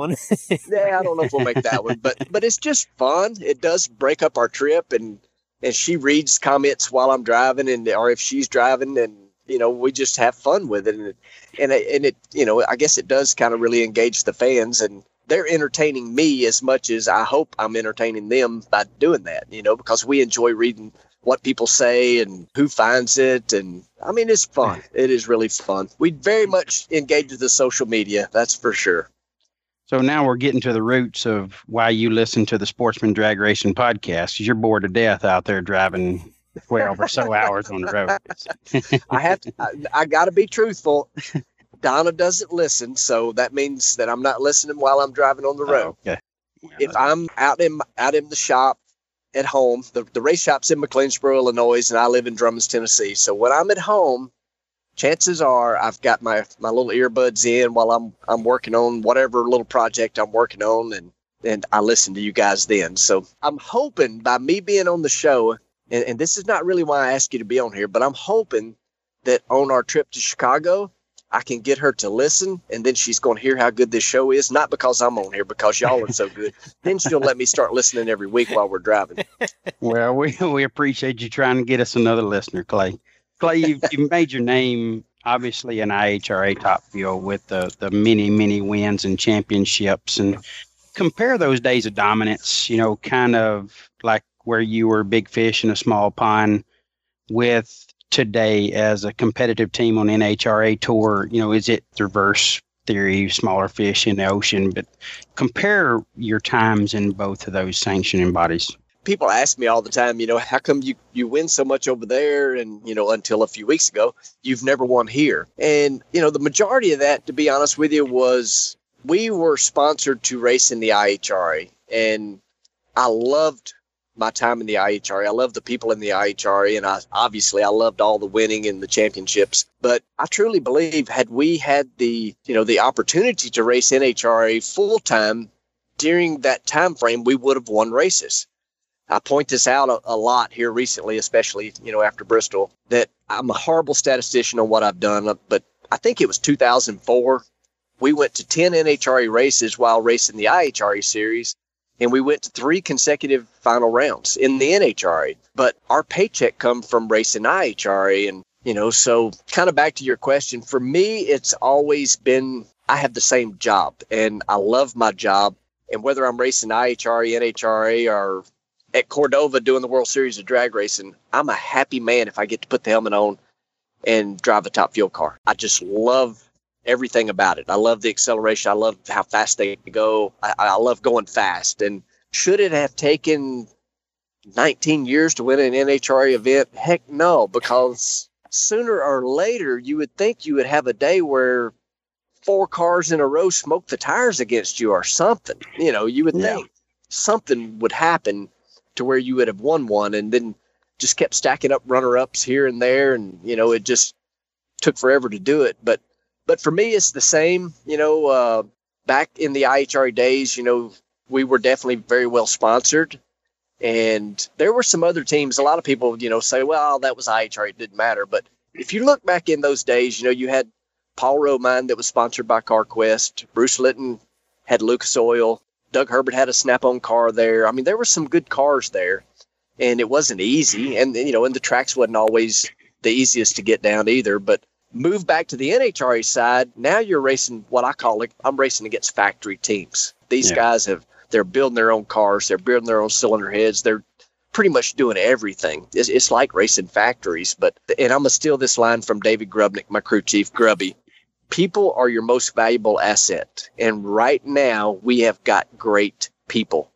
one. But it's just fun. It does break up our trip, and and she reads comments while I'm driving, and or if she's driving, and you know, we just have fun with it, and it you know, I guess it does kind of really engage the fans, and they're entertaining me as much as I hope I'm entertaining them by doing that, you know, because we enjoy reading what people say and who finds it. And I mean, it's fun. It is really fun. We very much engage with the social media. That's for sure. So now we're getting to the roots of why you listen to the Sportsman Drag Racing podcast. You're bored to death out there driving 12 or so hours on the road. I got to be truthful. Donna doesn't listen, so that means that I'm not listening while I'm driving on the road. Oh, okay. Yeah, if I'm out in the shop at home, the race shop's in McLeansboro, Illinois, and I live in Drummond, Tennessee. So when I'm at home, chances are I've got my little earbuds in while I'm working on whatever little project I'm working on, and I listen to you guys then. So I'm hoping by me being on the show, and this is not really why I asked you to be on here, but I'm hoping that on our trip to Chicago, I can get her to listen, and then she's going to hear how good this show is. Not because I'm on here, because y'all are so good. Then she'll let me start listening every week while we're driving. Well, we appreciate you trying to get us another listener, Clay. Clay, you've made your name, obviously, in IHRA Top Fuel with the many, many wins and championships. And compare those days of dominance, you know, kind of like where you were a big fish in a small pond with today as a competitive team on NHRA tour. You know, is it reverse theory, smaller fish in the ocean? But compare your times in both of those sanctioning bodies. People ask me all the time, you know, how come you win so much over there? And, you know, until a few weeks ago, you've never won here. And, you know, the majority of that, to be honest with you, was we were sponsored to race in the IHRA. And I loved my time in the IHRA. I love the people in the IHRA, and I loved all the winning and the championships. But I truly believe had we had the opportunity to race NHRA full time during that time frame, we would have won races. I point this out a lot here recently, especially, you know, after Bristol, that I'm a horrible statistician on what I've done, but I think it was 2004. We went to 10 NHRA races while racing the IHRA series. And we went to 3 consecutive final rounds in the NHRA, but our paycheck come from racing IHRA. And, you know, so kind of back to your question, for me, it's always been, I have the same job and I love my job. And whether I'm racing IHRA, NHRA, or at Cordova doing the World Series of Drag Racing, I'm a happy man if I get to put the helmet on and drive a Top Fuel car. I just love everything about it. I love the acceleration. I love how fast they go. I love going fast. And should it have taken 19 years to win an NHRA event? Heck no, because sooner or later, you would think you would have a day where 4 cars in a row smoke the tires against you or something. You know, you would think something would happen to where you would have won one, and then just kept stacking up runner-ups here and there. And, you know, it just took forever to do it. But for me, it's the same. You know, back in the IHRA days, you know, we were definitely very well sponsored. And there were some other teams. A lot of people, you know, say, well, that was IHRA. It didn't matter. But if you look back in those days, you know, you had Paul Romine that was sponsored by CarQuest. Bruce Litton had Lucas Oil. Doug Herbert had a Snap-on car there. I mean, there were some good cars there. And it wasn't easy. And, you know, and the tracks wasn't always the easiest to get down either. But move back to the NHRA side. Now you're racing what I call it. I'm racing against factory teams. These guys they're building their own cars. They're building their own cylinder heads. They're pretty much doing everything. It's like racing factories. And I'm going to steal this line from David Grubnick, my crew chief, Grubby. People are your most valuable asset. And right now we have got great people.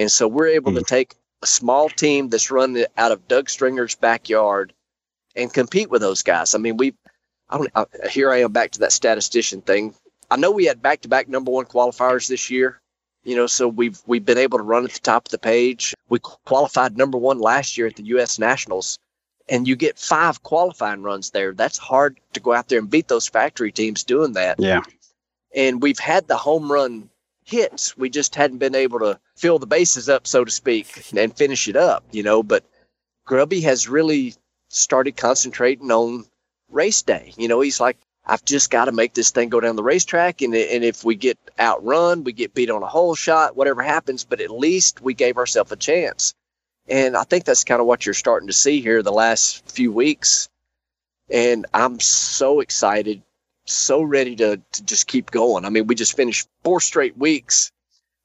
And so we're able to take a small team that's run out of Doug Stringer's backyard and compete with those guys. I mean, here I am back to that statistician thing. I know we had back-to-back number 1 qualifiers this year, you know, so we've been able to run at the top of the page. We qualified number 1 last year at the U.S. Nationals, and you get 5 qualifying runs there. That's hard to go out there and beat those factory teams doing that. Yeah. And we've had the home run hits. We just hadn't been able to fill the bases up, so to speak, and finish it up, you know. But Grubby has really started concentrating on race day. You know, he's like, I've just got to make this thing go down the racetrack. And if we get outrun, we get beat on a hole shot, whatever happens, but at least we gave ourselves a chance. And I think that's kind of what you're starting to see here the last few weeks. And I'm so excited, so ready to just keep going. I mean, we just finished 4 straight weeks,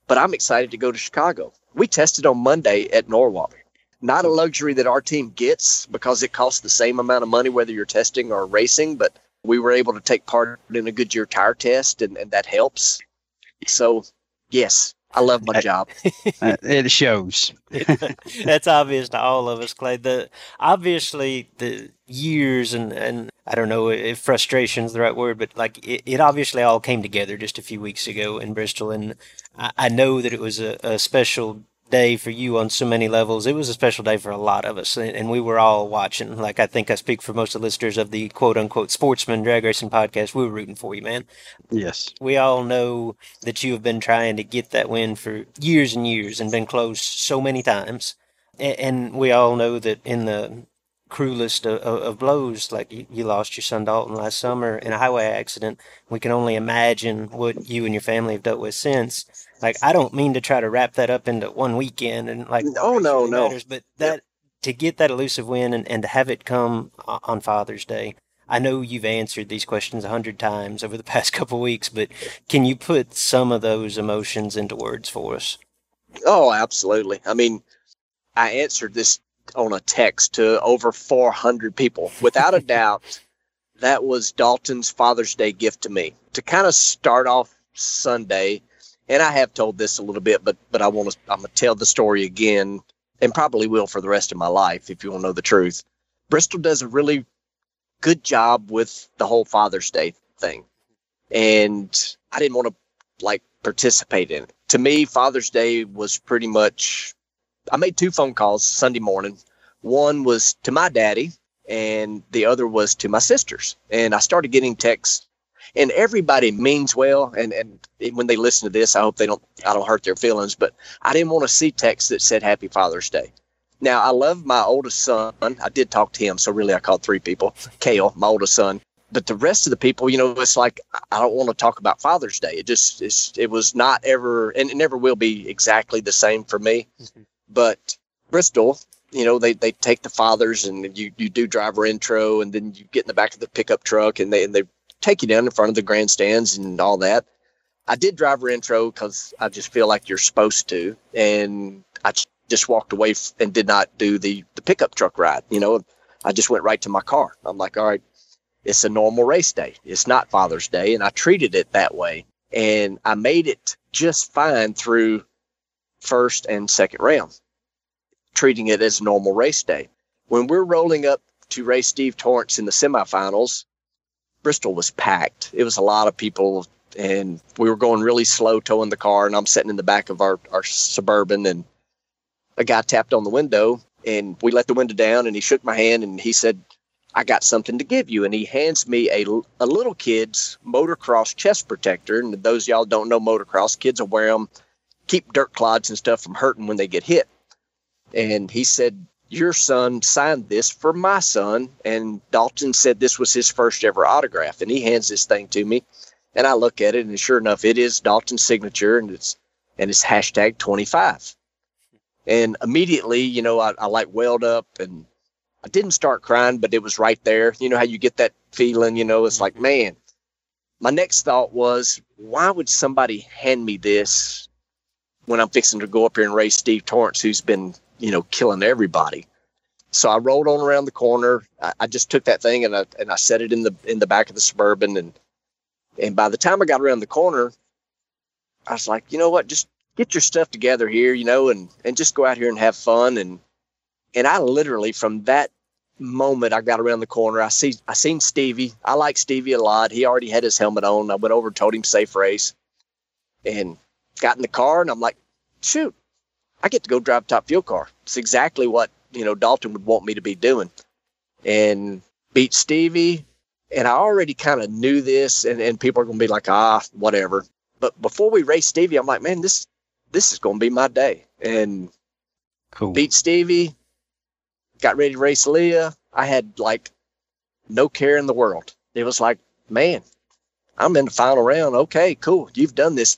but I'm excited to go to Chicago. We tested on Monday at Norwalk. Not a luxury that our team gets because it costs the same amount of money whether you're testing or racing, but we were able to take part in a Goodyear tire test, and that helps. So, yes, I love my job. It shows. That's obvious to all of us, Clay. Obviously, the years and I don't know if frustration is the right word, but like it obviously all came together just a few weeks ago in Bristol. And I know that it was a special day for you on so many levels. It was a special day for a lot of us, and we were all watching. Like, I think I speak for most of the listeners of the quote-unquote Sportsman Drag Racing Podcast. We were rooting for you, man. Yes. We all know that you have been trying to get that win for years and years and been close so many times. And we all know that in the cruelest of blows, like you lost your son Dalton last summer in a highway accident. We can only imagine what you and your family have dealt with since. Like, I don't mean to try to wrap that up into one weekend and like, oh no, no, matters, but that to get that elusive win and to have it come on Father's Day. I know you've answered these questions 100 times over the past couple of weeks, but can you put some of those emotions into words for us? Oh, absolutely. I mean, I answered this on a text to over 400 people. Without a doubt, that was Dalton's Father's Day gift to me. To kind of start off Sunday, and I have told this a little bit, but I'm going to tell the story again, and probably will for the rest of my life if you want to know the truth. Bristol does a really good job with the whole Father's Day thing, and I didn't want to like participate in it. To me, Father's Day was pretty much... I made 2 phone calls Sunday morning. One was to my daddy, and the other was to my sisters. And I started getting texts, and everybody means well. And when they listen to this, I hope I don't hurt their feelings, but I didn't want to see texts that said Happy Father's Day. Now, I love my oldest son. I did talk to him. So really I called 3 people, Kale, my oldest son, but the rest of the people, you know, it's like, I don't want to talk about Father's Day. It was not ever, and it never will be exactly the same for me. Mm-hmm. But Bristol, you know, they take the fathers and you do driver intro, and then you get in the back of the pickup truck and they take you down in front of the grandstands and all that. I did driver intro because I just feel like you're supposed to. And I just walked away and did not do the pickup truck ride. You know, I just went right to my car. I'm like, all right, it's a normal race day. It's not Father's Day. And I treated it that way. And I made it just fine through first and second round, treating it as a normal race day. When we're rolling up to race Steve Torrence in the semifinals, Bristol was packed. It was a lot of people, and we were going really slow towing the car, and I'm sitting in the back of our Suburban, and a guy tapped on the window, and we let the window down, and he shook my hand, and he said, I got something to give you. And he hands me a little kid's motocross chest protector, and those of y'all don't know motocross, kids will wear them, keep dirt clods and stuff from hurting when they get hit. And he said, your son signed this for my son. And Dalton said this was his first ever autograph. And he hands this thing to me, and I look at it, and sure enough, it is Dalton's signature, and it's hashtag 25. And immediately, you know, I like welled up, and I didn't start crying, but it was right there. You know how you get that feeling, you know, it's like, man. My next thought was, why would somebody hand me this when I'm fixing to go up here and race Steve Torrence, who's been, you know, killing everybody? So I rolled on around the corner. I just took that thing and I set it in the back of the Suburban. And by the time I got around the corner, I was like, you know what, just get your stuff together here, you know, and just go out here and have fun. And I literally, from that moment I got around the corner, I seen Stevie. I like Stevie a lot. He already had his helmet on. I went over and told him safe race, and got in the car, and I'm like, shoot, I get to go drive top fuel car. It's exactly what, you know, Dalton would want me to be doing. And beat Stevie. And I already kind of knew this, and people are going to be like, whatever. But before we race Stevie, I'm like, man, this is going to be my day. And cool. Beat Stevie, got ready to race Leah. I had like no care in the world. It was like, man, I'm in the final round. Okay, cool. You've done this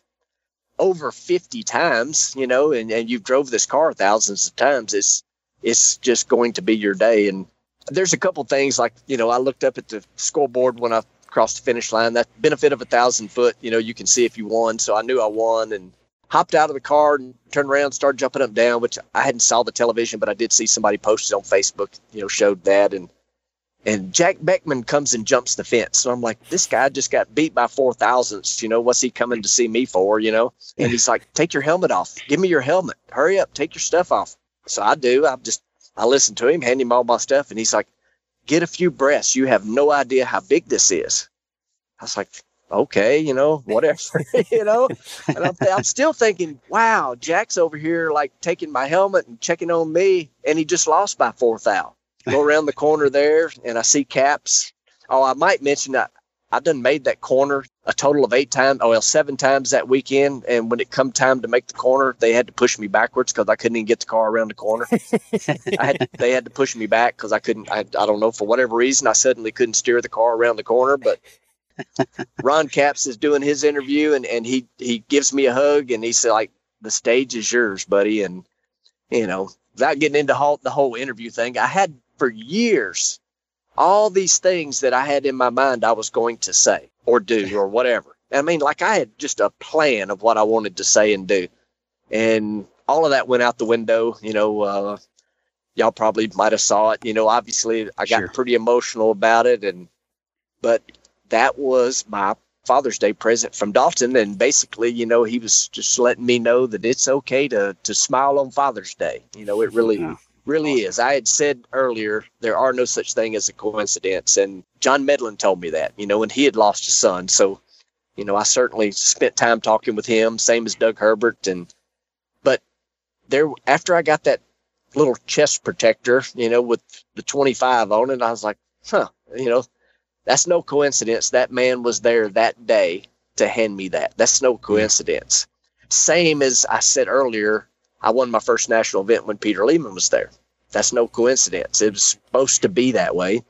over 50 times, you know, and you've drove this car thousands of times. It's it's just going to be your day. And there's a couple things like, you know, I looked up at the scoreboard when I crossed the finish line, that benefit of 1,000 foot, you know, you can see if you won. So I knew I won and hopped out of the car and turned around, started jumping up and down, which I hadn't saw the television, but I did see somebody posted on Facebook, you know, showed that. And Jack Beckman comes and jumps the fence. So I'm like, this guy just got beat by 4 thousandths. You know, what's he coming to see me for, you know? And he's like, take your helmet off. Give me your helmet. Hurry up. Take your stuff off. So I do. I listen to him, hand him all my stuff. And he's like, get a few breaths. You have no idea how big this is. I was like, okay, you know, whatever, you know? And I'm still thinking, wow, Jack's over here, like, taking my helmet and checking on me. And he just lost by 4,000. Go around the corner there, and I see Caps. Oh, I might mention that I done made that corner a total of 7 times that weekend. And when it come time to make the corner, they had to push me backwards because I couldn't even get the car around the corner. They had to push me back because I couldn't. I don't know, for whatever reason, I suddenly couldn't steer the car around the corner. But Ron Caps is doing his interview, and he gives me a hug, and he said, like, the stage is yours, buddy. And, you know, without getting into the whole interview thing, I had, for years, all these things that I had in my mind I was going to say or do or whatever. I mean, like, I had just a plan of what I wanted to say and do. And all of that went out the window. You know, y'all probably might have saw it. You know, obviously, I got pretty emotional about it. But that was my Father's Day present from Dalton. And basically, you know, he was just letting me know that it's okay to smile on Father's Day. You know, it really... Yeah. Really is. I had said earlier, there are no such thing as a coincidence. And John Medlin told me that, you know, when he had lost his son. So, you know, I certainly spent time talking with him, same as Doug Herbert. But there, after I got that little chest protector, you know, with the 25 on it, I was like, you know, that's no coincidence. That man was there that day to hand me that. That's no coincidence. Same as I said earlier, I won my first national event when Peter Lehman was there. That's no coincidence. It was supposed to be that way.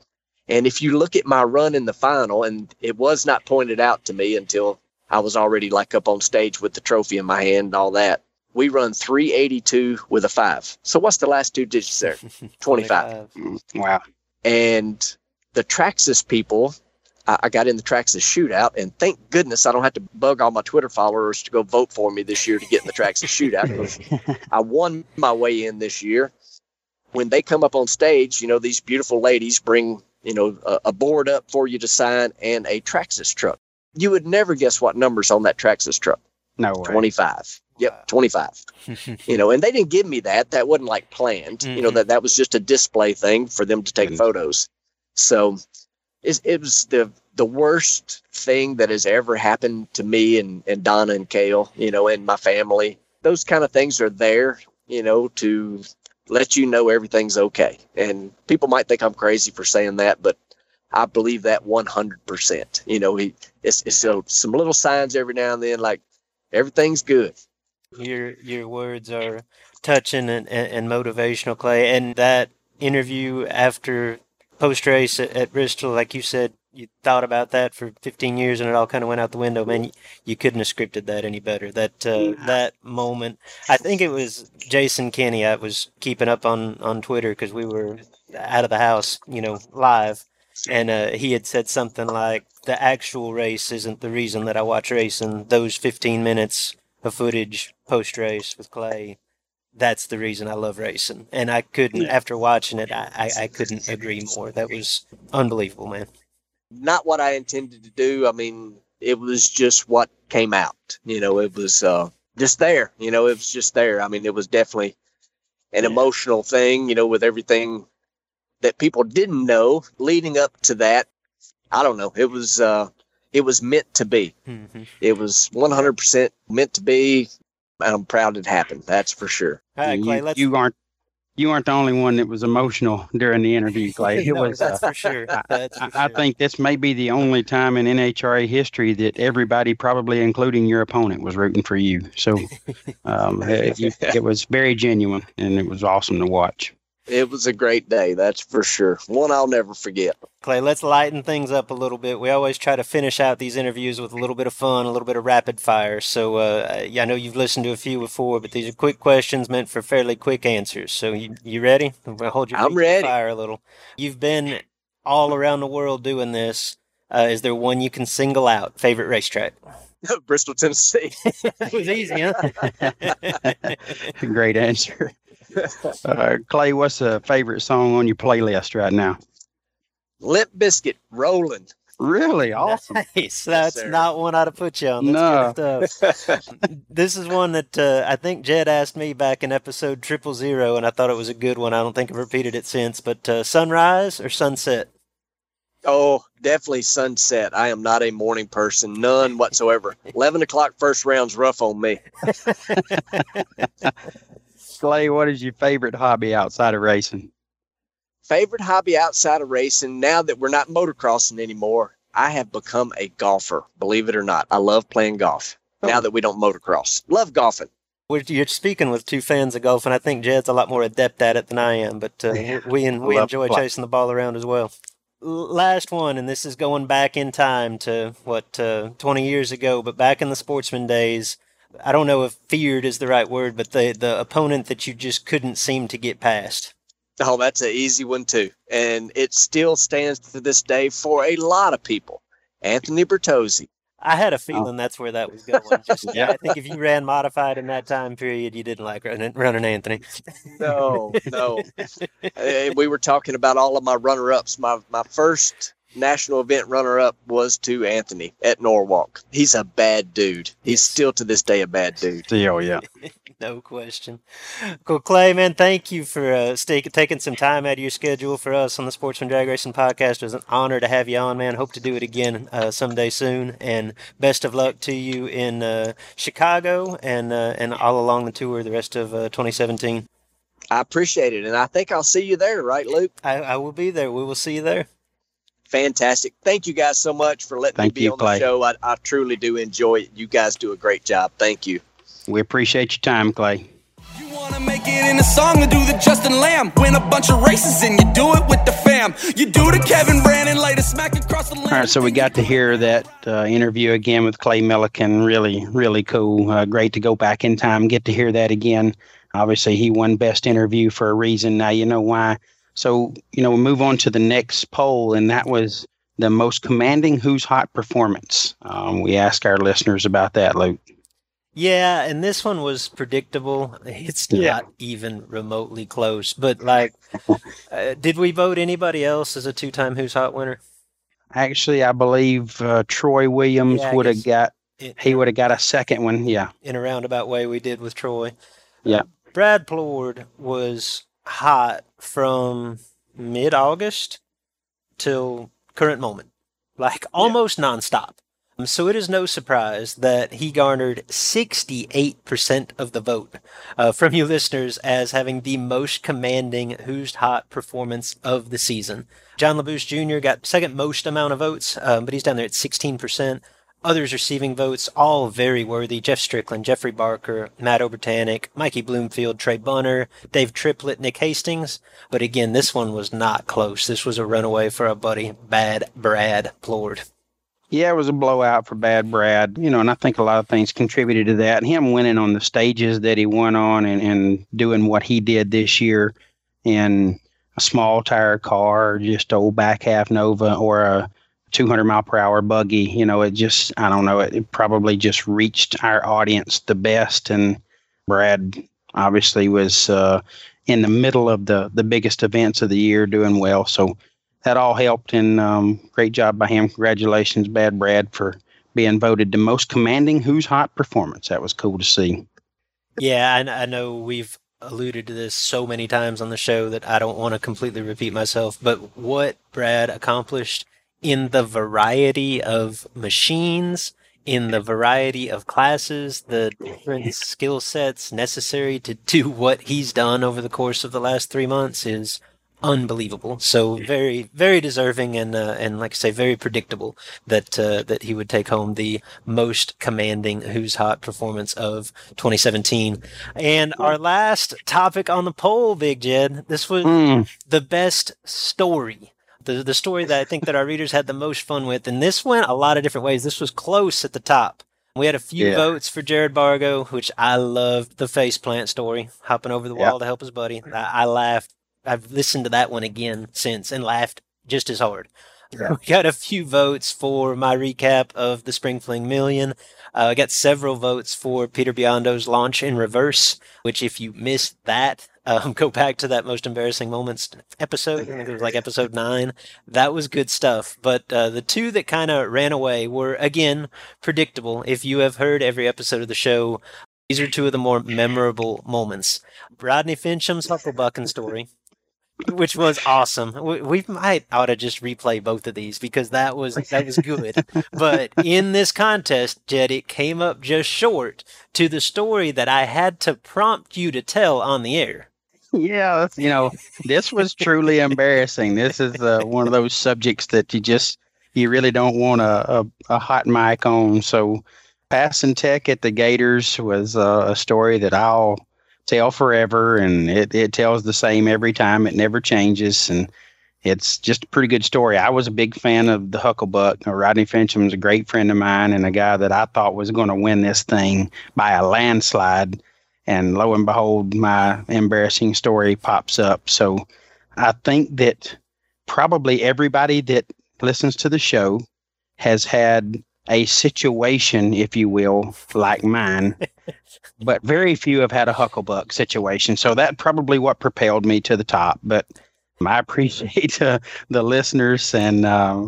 And if you look at my run in the final, and it was not pointed out to me until I was already, like, up on stage with the trophy in my hand and all that, we run 382 with a 5. So what's the last 2 digits there? 25. Wow. And the Traxxas people, I got in the Traxxas shootout, and thank goodness I don't have to bug all my Twitter followers to go vote for me this year to get in the Traxxas shootout. I won my way in this year. When they come up on stage, you know, these beautiful ladies bring, you know, a board up for you to sign and a Traxxas truck. You would never guess what number's on that Traxxas truck. No way. 25. Yep, 25. You know, and they didn't give me that. That wasn't, like, planned. Mm-hmm. You know, that was just a display thing for them to take photos. So... It was the worst thing that has ever happened to me and Donna and Kale, you know, and my family. Those kind of things are there, you know, to let you know everything's okay. And people might think I'm crazy for saying that, but I believe that 100%. You know, it's so, some little signs every now and then, like, everything's good. Your words are touching and motivational, Clay. And that interview after post-race at Bristol, like you said, you thought about that for 15 years and it all kind of went out the window. Man, you couldn't have scripted that any better. That moment, I think it was Jason Kenny I was keeping up on Twitter because we were out of the house, you know, live. And he had said something like, the actual race isn't the reason that I watch racing. Those 15 minutes of footage post-race with Clay, that's the reason I love racing. And I couldn't, after watching it, I couldn't agree more. That was unbelievable, man. Not what I intended to do. I mean, it was just what came out. You know, it was just there. You know, it was just there. I mean, it was definitely an emotional thing, you know, with everything that people didn't know leading up to that. I don't know. It was meant to be. Mm-hmm. It was 100% meant to be. I'm proud it happened. That's for sure. All right, Clay, you aren't the only one that was emotional during the interview, Clay. It was. That's for sure. I think this may be the only time in NHRA history that everybody, probably including your opponent, was rooting for you. So it was very genuine, and it was awesome to watch. It was a great day, that's for sure. One I'll never forget. Clay, let's lighten things up a little bit. We always try to finish out these interviews with a little bit of fun, a little bit of rapid fire. So yeah, I know you've listened to a few before, but these are quick questions meant for fairly quick answers. So you ready? Hold your feet to the fire a little. You've been all around the world doing this. Is there one you can single out? Favorite racetrack? Bristol, Tennessee. It was easy, huh? Great answer. Clay, what's a favorite song on your playlist right now? Limp Bizkit, Rolling. Really? Awesome. Nice. That's not one I'd have put you on. That's good stuff. This is one that I think Jed asked me back in episode 000, and I thought it was a good one. I don't think I've repeated it since, but sunrise or sunset? Oh, definitely sunset. I am not a morning person, none whatsoever. 11 o'clock first round's rough on me. Clay, what is your favorite hobby outside of racing? Favorite hobby outside of racing, now that we're not motocrossing anymore, I have become a golfer, believe it or not. I love playing golf now that we don't motocross. Love golfing. You're speaking with two fans of golf, and I think Jed's a lot more adept at it than I am, but we enjoy chasing the ball around as well. Last one, and this is going back in time to, 20 years ago, but back in the sportsman days, I don't know if feared is the right word, but the opponent that you just couldn't seem to get past. Oh, that's an easy one, too. And it still stands to this day for a lot of people. Anthony Bertozzi. I had a feeling that's where that was going. I think if you ran modified in that time period, you didn't like running Anthony. No. We were talking about all of my runner-ups. My first national event runner-up was to Anthony at Norwalk. He's a bad dude. He's still to this day a bad dude. Oh, yeah. No question. Cool, Clay, man, thank you for taking some time out of your schedule for us on the Sportsman Drag Racing Podcast. It was an honor to have you on, man. Hope to do it again someday soon. And best of luck to you in Chicago and all along the tour the rest of 2017. I appreciate it. And I think I'll see you there, right, Luke? I will be there. We will see you there. Fantastic. Thank you guys so much for letting me be on the show. I truly do enjoy it. You guys do a great job. Thank you. We appreciate your time, Clay. You want to make it in a song to do the Justin Lamb. Win a bunch of races and you do it with the fam. You do the Kevin Brandon, lay the smack across the land. All right, so we got to hear that interview again with Clay Millican. Really, really cool. Great to go back in time, get to hear that again. Obviously, he won Best Interview for a reason. Now you know why. So, we move on to the next poll, and that was the most commanding Who's Hot performance. We asked our listeners about that, Luke. Yeah, and this one was predictable. It's not even remotely close. But, did we vote anybody else as a two-time Who's Hot winner? Actually, I believe Troy Williams would have got – he would have got a second one, yeah. In a roundabout way we did with Troy. Yeah. Brad Plourd was hot from mid-August till current moment, almost nonstop. So it is no surprise that he garnered 68% of the vote from you listeners as having the most commanding Who's Hot performance of the season. John LaBouche Jr. got second most amount of votes, but he's down there at 16%. Others receiving votes, all very worthy. Jeff Strickland, Jeffrey Barker, Matt Obertanic, Mikey Bloomfield, Trey Bunner, Dave Triplett, Nick Hastings. But again, this one was not close. This was a runaway for our buddy, Bad Brad Plourd. Yeah, it was a blowout for Bad Brad, and I think a lot of things contributed to that. And him winning on the stages that he won on and doing what he did this year in a small tire car, just old back half Nova or a 200-mile-per-hour buggy, it just, I don't know, it probably just reached our audience the best. And Brad obviously was in the middle of the biggest events of the year doing well. So that all helped, and great job by him. Congratulations, Bad Brad, for being voted the most commanding Who's Hot performance. That was cool to see. Yeah, I know we've alluded to this so many times on the show that I don't want to completely repeat myself, but what Brad accomplished in the variety of machines, in the variety of classes, the different skill sets necessary to do what he's done over the course of the last 3 months is unbelievable. So very, very deserving, and like I say, very predictable that that he would take home the most commanding Who's Hot performance of 2017. And our last topic on the poll, Big Jed, this was the best story. The story that I think that our readers had the most fun with, and this went a lot of different ways. This was close at the top. We had a few votes for Jared Bargo, which I loved the faceplant story, hopping over the wall to help his buddy. I laughed. I've listened to that one again since and laughed just as hard. Yeah. We got a few votes for my recap of the Spring Fling Million. I got several votes for Peter Biondo's launch in reverse, which if you missed that, go back to that Most Embarrassing Moments episode. I think it was like episode 9. That was good stuff. But the two that kind of ran away were, again, predictable. If you have heard every episode of the show, these are two of the more memorable moments. Rodney Fincham's Hufflepuffin story, which was awesome. We might ought to just replay both of these because that was good. But in this contest, Jed, it came up just short to the story that I had to prompt you to tell on the air. Yeah, you know, this was truly embarrassing. This is one of those subjects that you really don't want a hot mic on. So passing tech at the Gators was a story that I'll tell forever, and it tells the same every time. It never changes, and it's just a pretty good story. I was a big fan of the Hucklebuck. Rodney Fincham is a great friend of mine and a guy that I thought was going to win this thing by a landslide, and lo and behold, my embarrassing story pops up. So I think that probably everybody that listens to the show has had a situation, if you will, like mine, but very few have had a Hucklebuck situation. So that probably what propelled me to the top. But I appreciate the listeners, and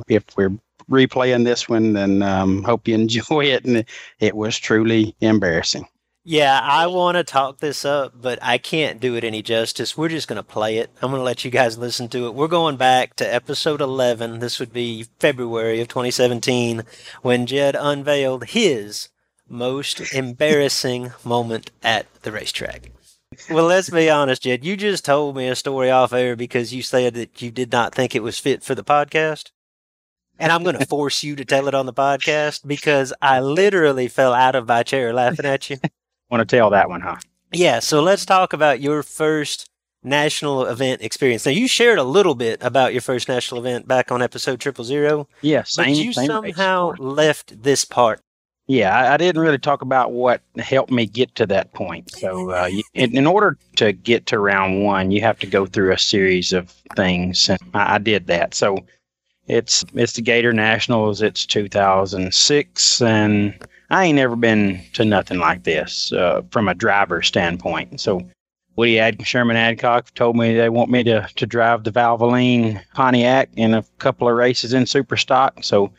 if we're replaying this one, then hope you enjoy it. And it was truly embarrassing. Yeah, I want to talk this up, but I can't do it any justice. We're just going to play it. I'm going to let you guys listen to it. We're going back to episode 11. This would be February of 2017 when Jed unveiled his most embarrassing moment at the racetrack. Well, let's be honest, Jed. You just told me a story off air because you said that you did not think it was fit for the podcast. And I'm going to force you to tell it on the podcast because I literally fell out of my chair laughing at you. Want to tell that one, huh? Yeah, so let's talk about your first national event experience. Now, you shared a little bit about your first national event back on episode 000. Yes, yeah, but you somehow left this part. Yeah, I didn't really talk about what helped me get to that point. So in order to get to round one, you have to go through a series of things, and I did that. So it's the Gator Nationals. It's 2006, and I ain't never been to nothing like this from a driver standpoint. So Woody Sherman Adcock told me they want me to drive the Valvoline Pontiac in a couple of races in Superstock. So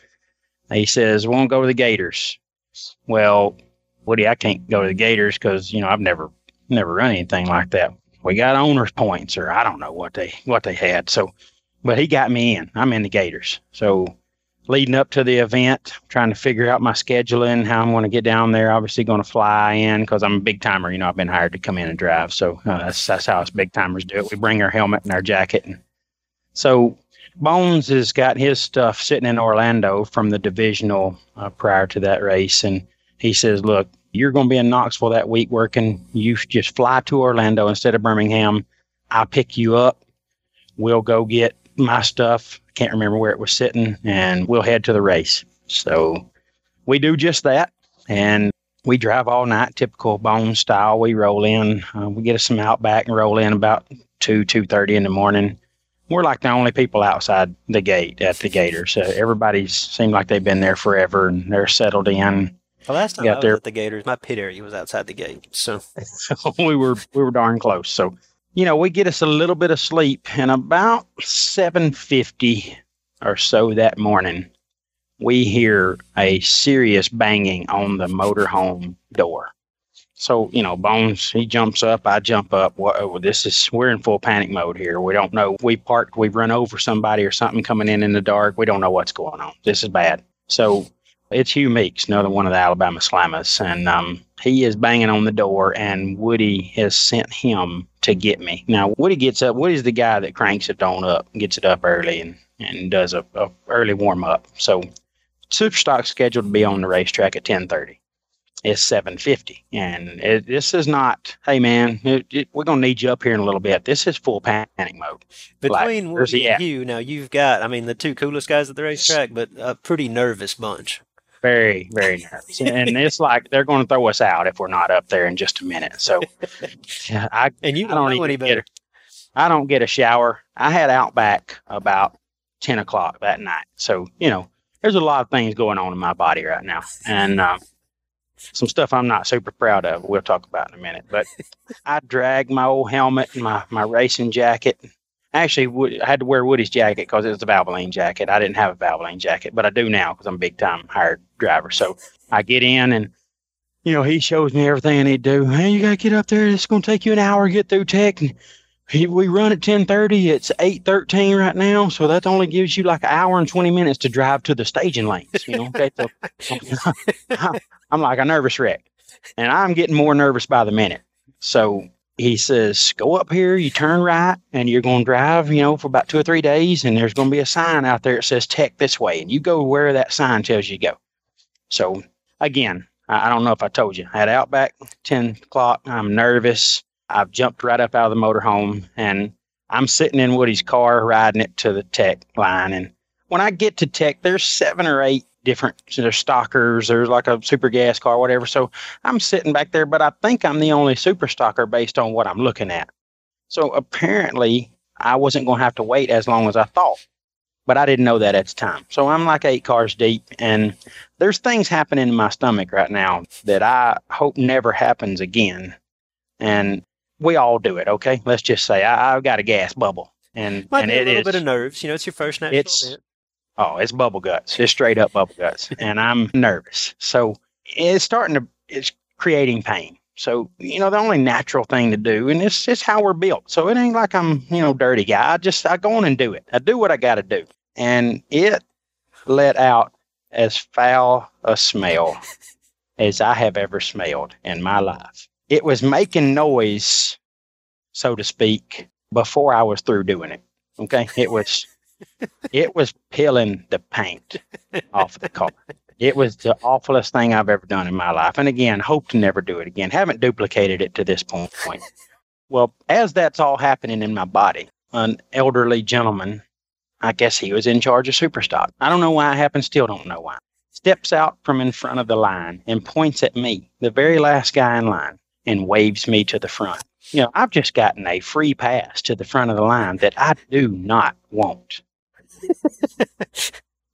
he says, "Won't go to the Gators." Well, Woody, I can't go to the Gators because, you know, I've never run anything like that. We got owner's points, or I don't know what they had. So, but he got me in. I'm in the Gators. So leading up to the event, trying to figure out my scheduling, how I'm going to get down there. Obviously going to fly in because I'm a big timer. You know, I've been hired to come in and drive. So that's how us big timers do it. We bring our helmet and our jacket. And so Bones has got his stuff sitting in Orlando from the divisional prior to that race. And he says, "Look, you're going to be in Knoxville that week working. You just fly to Orlando instead of Birmingham. I'll pick you up. We'll go get my stuff. Can't remember where it was sitting, and we'll head to the race." So we do just that, and we drive all night, typical Bone style. We roll in, we get us some Outback and roll in about 2:30 in the morning. We're like the only people outside the gate at the Gators. So everybody's seemed like they've been there forever, and they're settled in. Well, last time I was at the Gators, my pit area was outside the gate, so we were darn close. So, you know, we get us a little bit of sleep, and about 7:50 or so that morning, we hear a serious banging on the motorhome door. So, you know, Bones, he jumps up, I jump up. Well, we're in full panic mode here. We don't know. We parked, we run over somebody or something coming in the dark. We don't know what's going on. This is bad. So It's Hugh Meeks, another one of the Alabama Slammers, and he is banging on the door, and Woody has sent him to get me. Now, Woody gets up. Woody's the guy that cranks it on up, gets it up early, and does a early warm-up. So Superstock's scheduled to be on the racetrack at 10:30. It's 7:50, and this is not, hey, man, we're going to need you up here in a little bit. This is full panic mode. Between like, Woody and you, now you've got, I mean, the two coolest guys at the racetrack, but a pretty nervous bunch. Very, very nervous. And it's like they're going to throw us out if we're not up there in just a minute. So I don't know any better. I don't get a shower. I had Outback about 10 o'clock that night. So, you know, there's a lot of things going on in my body right now. And some stuff I'm not super proud of. We'll talk about in a minute. But I dragged my old helmet and my racing jacket. Actually, I had to wear Woody's jacket because it was a Valvoline jacket. I didn't have a Valvoline jacket, but I do now because I'm a big-time hired driver. So I get in, and, you know, he shows me everything he'd do. Hey, you got to get up there. It's going to take you an hour to get through tech. And we run at 10:30. It's 8:13 right now, so that only gives you like an hour and 20 minutes to drive to the staging lanes. You know, okay, so I'm like a nervous wreck, and I'm getting more nervous by the minute. So he says, go up here, you turn right, and you're going to drive, you know, for about 2 or 3 days, and there's going to be a sign out there that says tech this way, and you go where that sign tells you to go. So, again, I don't know if I told you. I had Outback, 10 o'clock. I'm nervous. I've jumped right up out of the motorhome, and I'm sitting in Woody's car riding it to the tech line. And when I get to tech, there's 7 or 8 different, so there's stockers, there's like a super gas car, whatever. So I'm sitting back there, but I think I'm the only super stocker based on what I'm looking at. So apparently I wasn't going to have to wait as long as I thought, but I didn't know that at the time. So I'm like 8 cars deep, and there's things happening in my stomach right now that I hope never happens again. And we all do it. Okay. Let's just say I've got a gas bubble, and, might and be a it little is, bit of nerves. You know, it's your first natural event. Oh, it's bubble guts. It's straight up bubble guts. And I'm nervous. So it's creating pain. So, you know, the only natural thing to do, and it's how we're built. So it ain't like I'm, you know, dirty guy. I go on and do it. I do what I got to do. And it let out as foul a smell as I have ever smelled in my life. It was making noise, so to speak, before I was through doing it. Okay. It was peeling the paint off the car. It was the awfulest thing I've ever done in my life. And again, hope to never do it again. Haven't duplicated it to this point. Well, as that's all happening in my body, an elderly gentleman, I guess he was in charge of Superstock. I don't know why it happened. Still don't know why. Steps out from in front of the line and points at me, the very last guy in line, and waves me to the front. You know, I've just gotten a free pass to the front of the line that I do not want.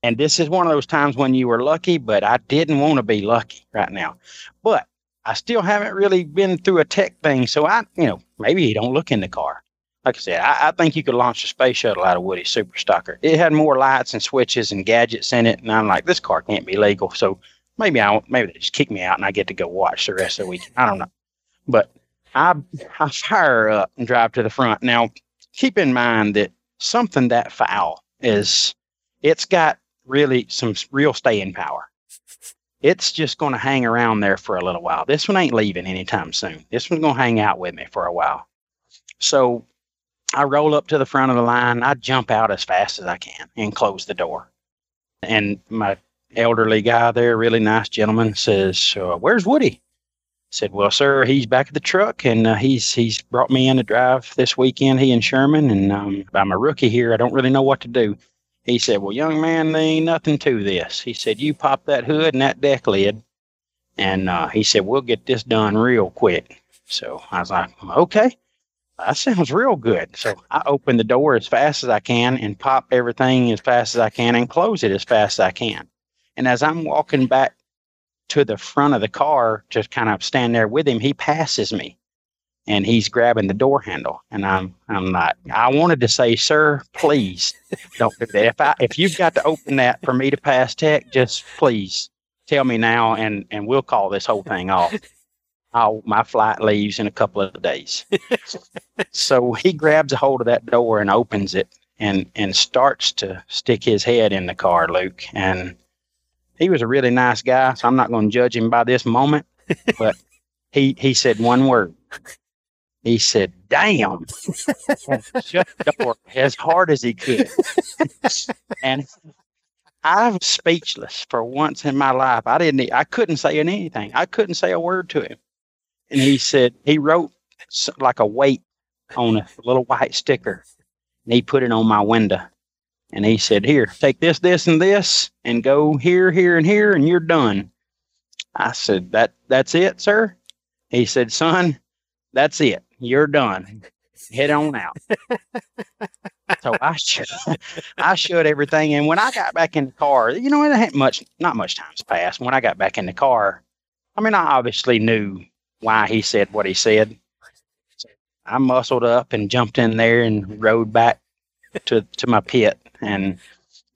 And this is one of those times when you were lucky, but I didn't want to be lucky right now. But I still haven't really been through a tech thing, so maybe he don't look in the car. Like I said, I think you could launch a space shuttle out of Woody's Superstocker. It had more lights and switches and gadgets in it, and I'm like, this car can't be legal, so maybe they just kick me out and I get to go watch the rest of the weekend. I don't know, but I fire up and drive to the front. Now, keep in mind that something that foul it's got really some real staying power. It's just going to hang around there for a little while. This one ain't leaving anytime soon. This one's going to hang out with me for a while. So I roll up to the front of the line. I jump out as fast as I can and close the door. And my elderly guy there, really nice gentleman, says, where's Woody? I said, well, sir, he's back at the truck, and he's brought me in to drive this weekend, he and Sherman, and I'm a rookie here. I don't really know what to do. He said, well, young man, there ain't nothing to this. He said, you pop that hood and that deck lid, and he said, we'll get this done real quick. So I was like, okay, that sounds real good. So I open the door as fast as I can and pop everything as fast as I can and close it as fast as I can. And as I'm walking back to the front of the car, just kind of stand there with him, he passes me, and he's grabbing the door handle. And I'm not, I wanted to say, sir, please don't do that. If you've got to open that for me to pass tech, just please tell me now, and we'll call this whole thing off. My flight leaves in a couple of days. So he grabs a hold of that door and opens it and starts to stick his head in the car, Luke. And he was a really nice guy, so I'm not going to judge him by this moment, but he said one word. He said, damn, and shut the door as hard as he could. And I was speechless for once in my life. I couldn't say anything. I couldn't say a word to him. And he said, he wrote like a weight on a little white sticker, and he put it on my window. And he said, here, take this, this, and this, and go here, here, and here, and you're done. I said, that's it, sir? He said, son, that's it. You're done. Head on out. So I showed everything. And when I got back in the car, you know, it ain't much, not much time's passed. When I got back in the car, I mean, I obviously knew why he said what he said. So I muscled up and jumped in there and rode back to my pit. And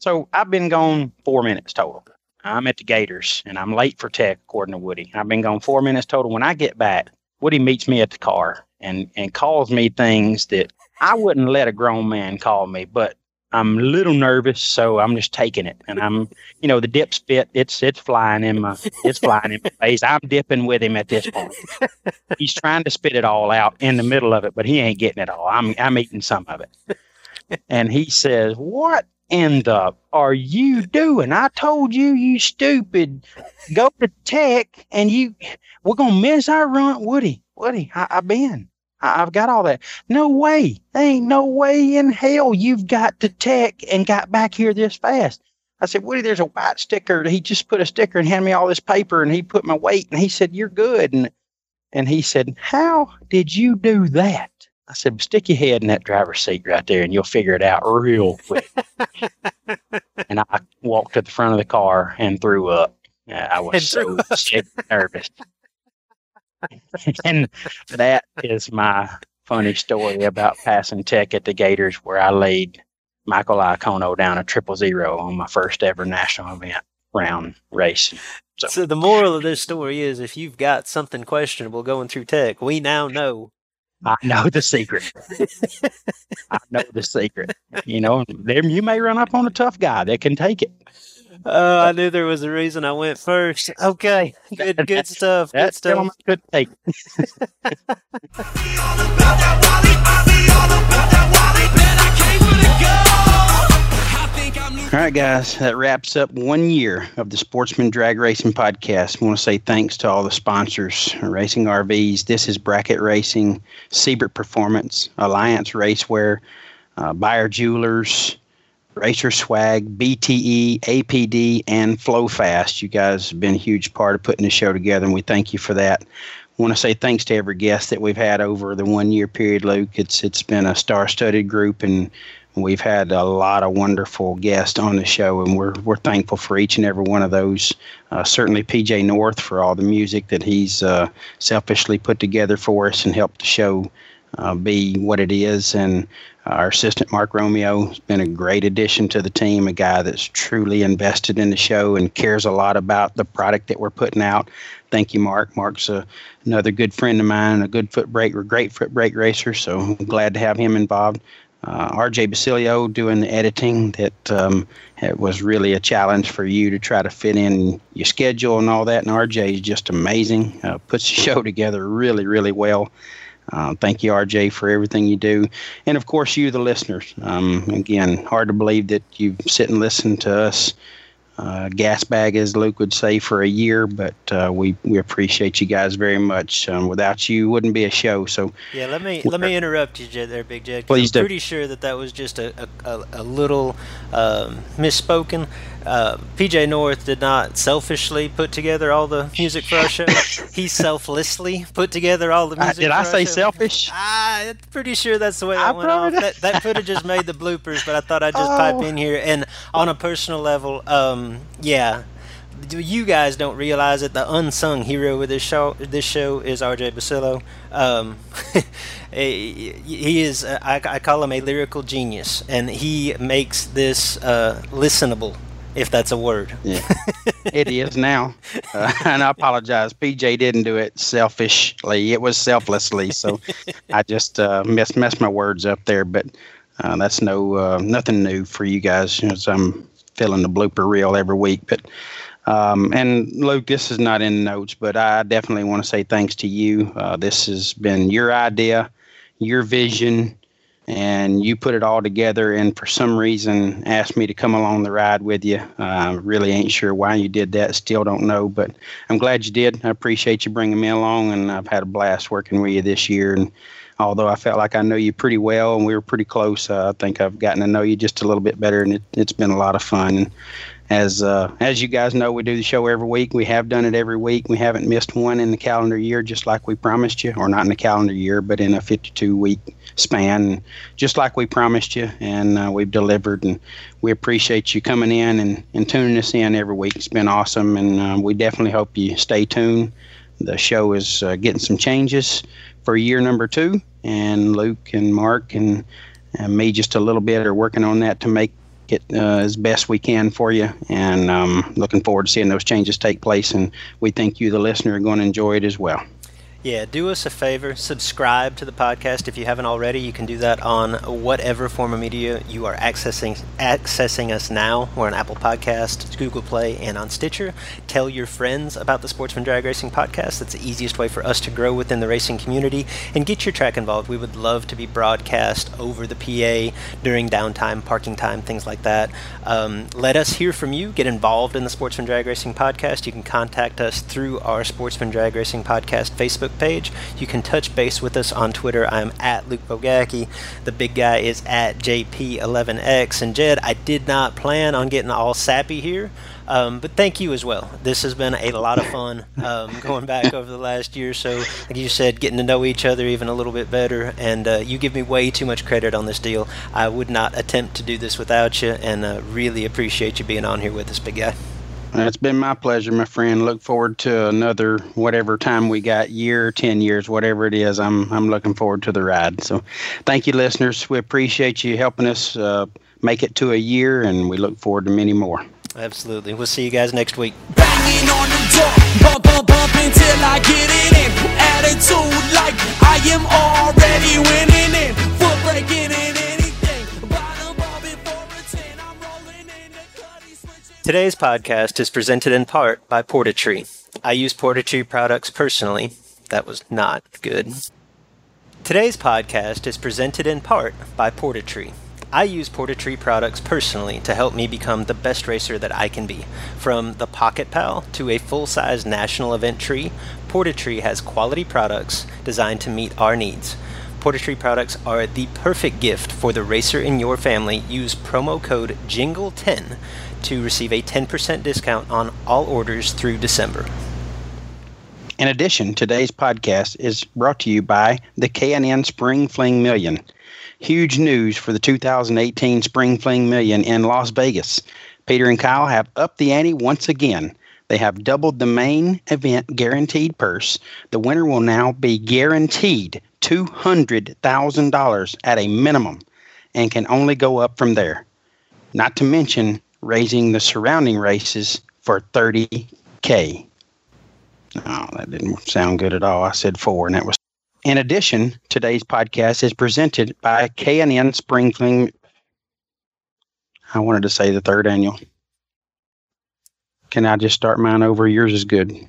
so I've been gone 4 minutes total. I'm at the Gators and I'm late for tech, according to Woody. I've been gone 4 minutes total. When I get back, Woody meets me at the car and calls me things that I wouldn't let a grown man call me, but I'm a little nervous, so I'm just taking it. And I'm, you know, the dip spit, it's flying in my face. I'm dipping with him at this point. He's trying to spit it all out in the middle of it, but he ain't getting it all. I'm eating some of it. And he says, what in the are you doing? I told you, you stupid, go to tech and we're going to miss our run. Woody, I've been. I've got all that. No way. There ain't no way in hell you've got to tech and got back here this fast. I said, Woody, there's a white sticker. He just put a sticker and handed me all this paper, and he put my weight, and he said, you're good. And he said, how did you do that? I said, stick your head in that driver's seat right there, and you'll figure it out real quick. And I walked to the front of the car and threw up. I was so sick and nervous. And that is my funny story about passing tech at the Gators, where I laid Michael Iacono down a 0-0 on my first ever national event round race. So the moral of this story is, if you've got something questionable going through tech, we now know. I know the secret. I know the secret. You know, you may run up on a tough guy that can take it. Oh, I knew there was a reason I went first. Okay, good stuff. Good stuff. Good take. All right, guys, that wraps up 1 year of the Sportsman Drag Racing Podcast. I want to say thanks to all the sponsors: Racing RVs, This Is Bracket Racing, Siebert Performance, Alliance Racewear, Buyer Jewelers, Racer Swag, BTE, APD, and Flow Fast. You guys have been a huge part of putting the show together, and we thank you for that. I want to say thanks to every guest that we've had over the 1 year period, Luke. It's been a star-studded group, and we've had a lot of wonderful guests on the show, and we're thankful for each and every one of those. Certainly PJ North for all the music that he's selfishly put together for us and helped the show be what it is. And our assistant, Mark Romeo, has been a great addition to the team, a guy that's truly invested in the show and cares a lot about the product that we're putting out. Thank you, Mark. Mark's another good friend of mine, a good foot brake, a great foot brake racer, so I'm glad to have him involved. RJ Basilio doing the editing. That it was really a challenge for you to try to fit in your schedule and all that, and RJ is just amazing. Puts the show together really, really well. Thank you, RJ, for everything you do. And, of course, you, the listeners. Again, hard to believe that you sit and listen to us, gas bag, as Luke would say, for a year. But we appreciate you guys very much. Without you, wouldn't be a show. So yeah, let me interrupt you there, Big Jed. Please do. I'm pretty sure that was just a little misspoken. PJ North did not selfishly put together all the music for our show. He selflessly put together all the music for our show. Did I say selfish? I'm pretty sure that's the way that went off. That footage is made the bloopers, but I thought I'd just pipe in here. And on a personal level, yeah, you guys don't realize it. The unsung hero of this show is RJ Basilio. He is, I call him a lyrical genius, and he makes this listenable. If that's a word. Yeah, it is now. And I apologize. PJ didn't do it selfishly. It was selflessly. So I just messed my words up there. But that's nothing new for you guys. You know, so I'm filling the blooper reel every week. But And Luke, this is not in the notes, but I definitely want to say thanks to you. This has been your idea, your vision, and you put it all together, and for some reason asked me to come along the ride with you. Really ain't sure why you did that. Still don't know, but I'm glad you did. I appreciate you bringing me along, and I've had a blast working with you this year. And although I felt like I know you pretty well and we were pretty close, I think I've gotten to know you just a little bit better, and it's been a lot of fun. And as you guys know, we do the show every week. We have done it every week. We haven't missed one in the calendar year, just like we promised you, or not in the calendar year, but in a 52-week span, just like we promised you. And we've delivered, and we appreciate you coming in and tuning us in every week. It's been awesome, and we definitely hope you stay tuned. The show is getting some changes for year number 2, and Luke and Mark and me just a little bit are working on that to make it as best we can for you, and looking forward to seeing those changes take place, and we think you, the listener, are going to enjoy it as well. Yeah, do us a favor, subscribe to the podcast if you haven't already. You can do that on whatever form of media you are accessing us now. We're on Apple Podcast, Google Play, and on Stitcher. Tell your friends about the Sportsman Drag Racing Podcast. That's the easiest way for us to grow within the racing community and get your track involved. We would love to be broadcast over the PA during downtime, parking time, things like that. Let us hear from you. Get involved in the Sportsman Drag Racing Podcast. You can contact us through our Sportsman Drag Racing Podcast Facebook page. You can touch base with us on Twitter. I'm at Luke Bogacki. The big guy is at JP11X. And Jed, I did not plan on getting all sappy here, but thank you as well. This has been a lot of fun going back over the last year or so. Like you said, getting to know each other even a little bit better. And you give me way too much credit on this deal. I would not attempt to do this without you, and really appreciate you being on here with us, big guy. It's been my pleasure, my friend. Look forward to another, whatever time we got, year, 10 years, whatever it is. I'm looking forward to the ride. So thank you, listeners. We appreciate you helping us make it to a year, and we look forward to many more. Absolutely. We'll see you guys next week. Banging on the door, bump, bump, bump until I get it in. Attitude like I am already winning it. Foot breaking in anything. By the ball before a 10, I'm rolling in the cutty switch. Today's podcast is presented in part by Port-A-Tree. I use Port-A-Tree products personally. That was not good. Today's podcast is presented in part by Port-A-Tree. I use Port-A-Tree products personally to help me become the best racer that I can be. From the Pocket Pal to a full-size national event tree, Port-A-Tree has quality products designed to meet our needs. Port-A-Tree products are the perfect gift for the racer in your family. Use promo code JINGLE10 to receive a 10% discount on all orders through December. In addition, today's podcast is brought to you by the K&N Spring Fling Million. Huge news for the 2018 Spring Fling Million in Las Vegas. Peter and Kyle have upped the ante once again. They have doubled the main event guaranteed purse. The winner will now be guaranteed $200,000 at a minimum and can only go up from there. Not to mention raising the surrounding races for $30,000. Oh, that didn't sound good at all. I said 4 and that was. In addition, today's podcast is presented by K&N Spring Fling. I wanted to say the third annual. Can I just start mine over? Yours is good.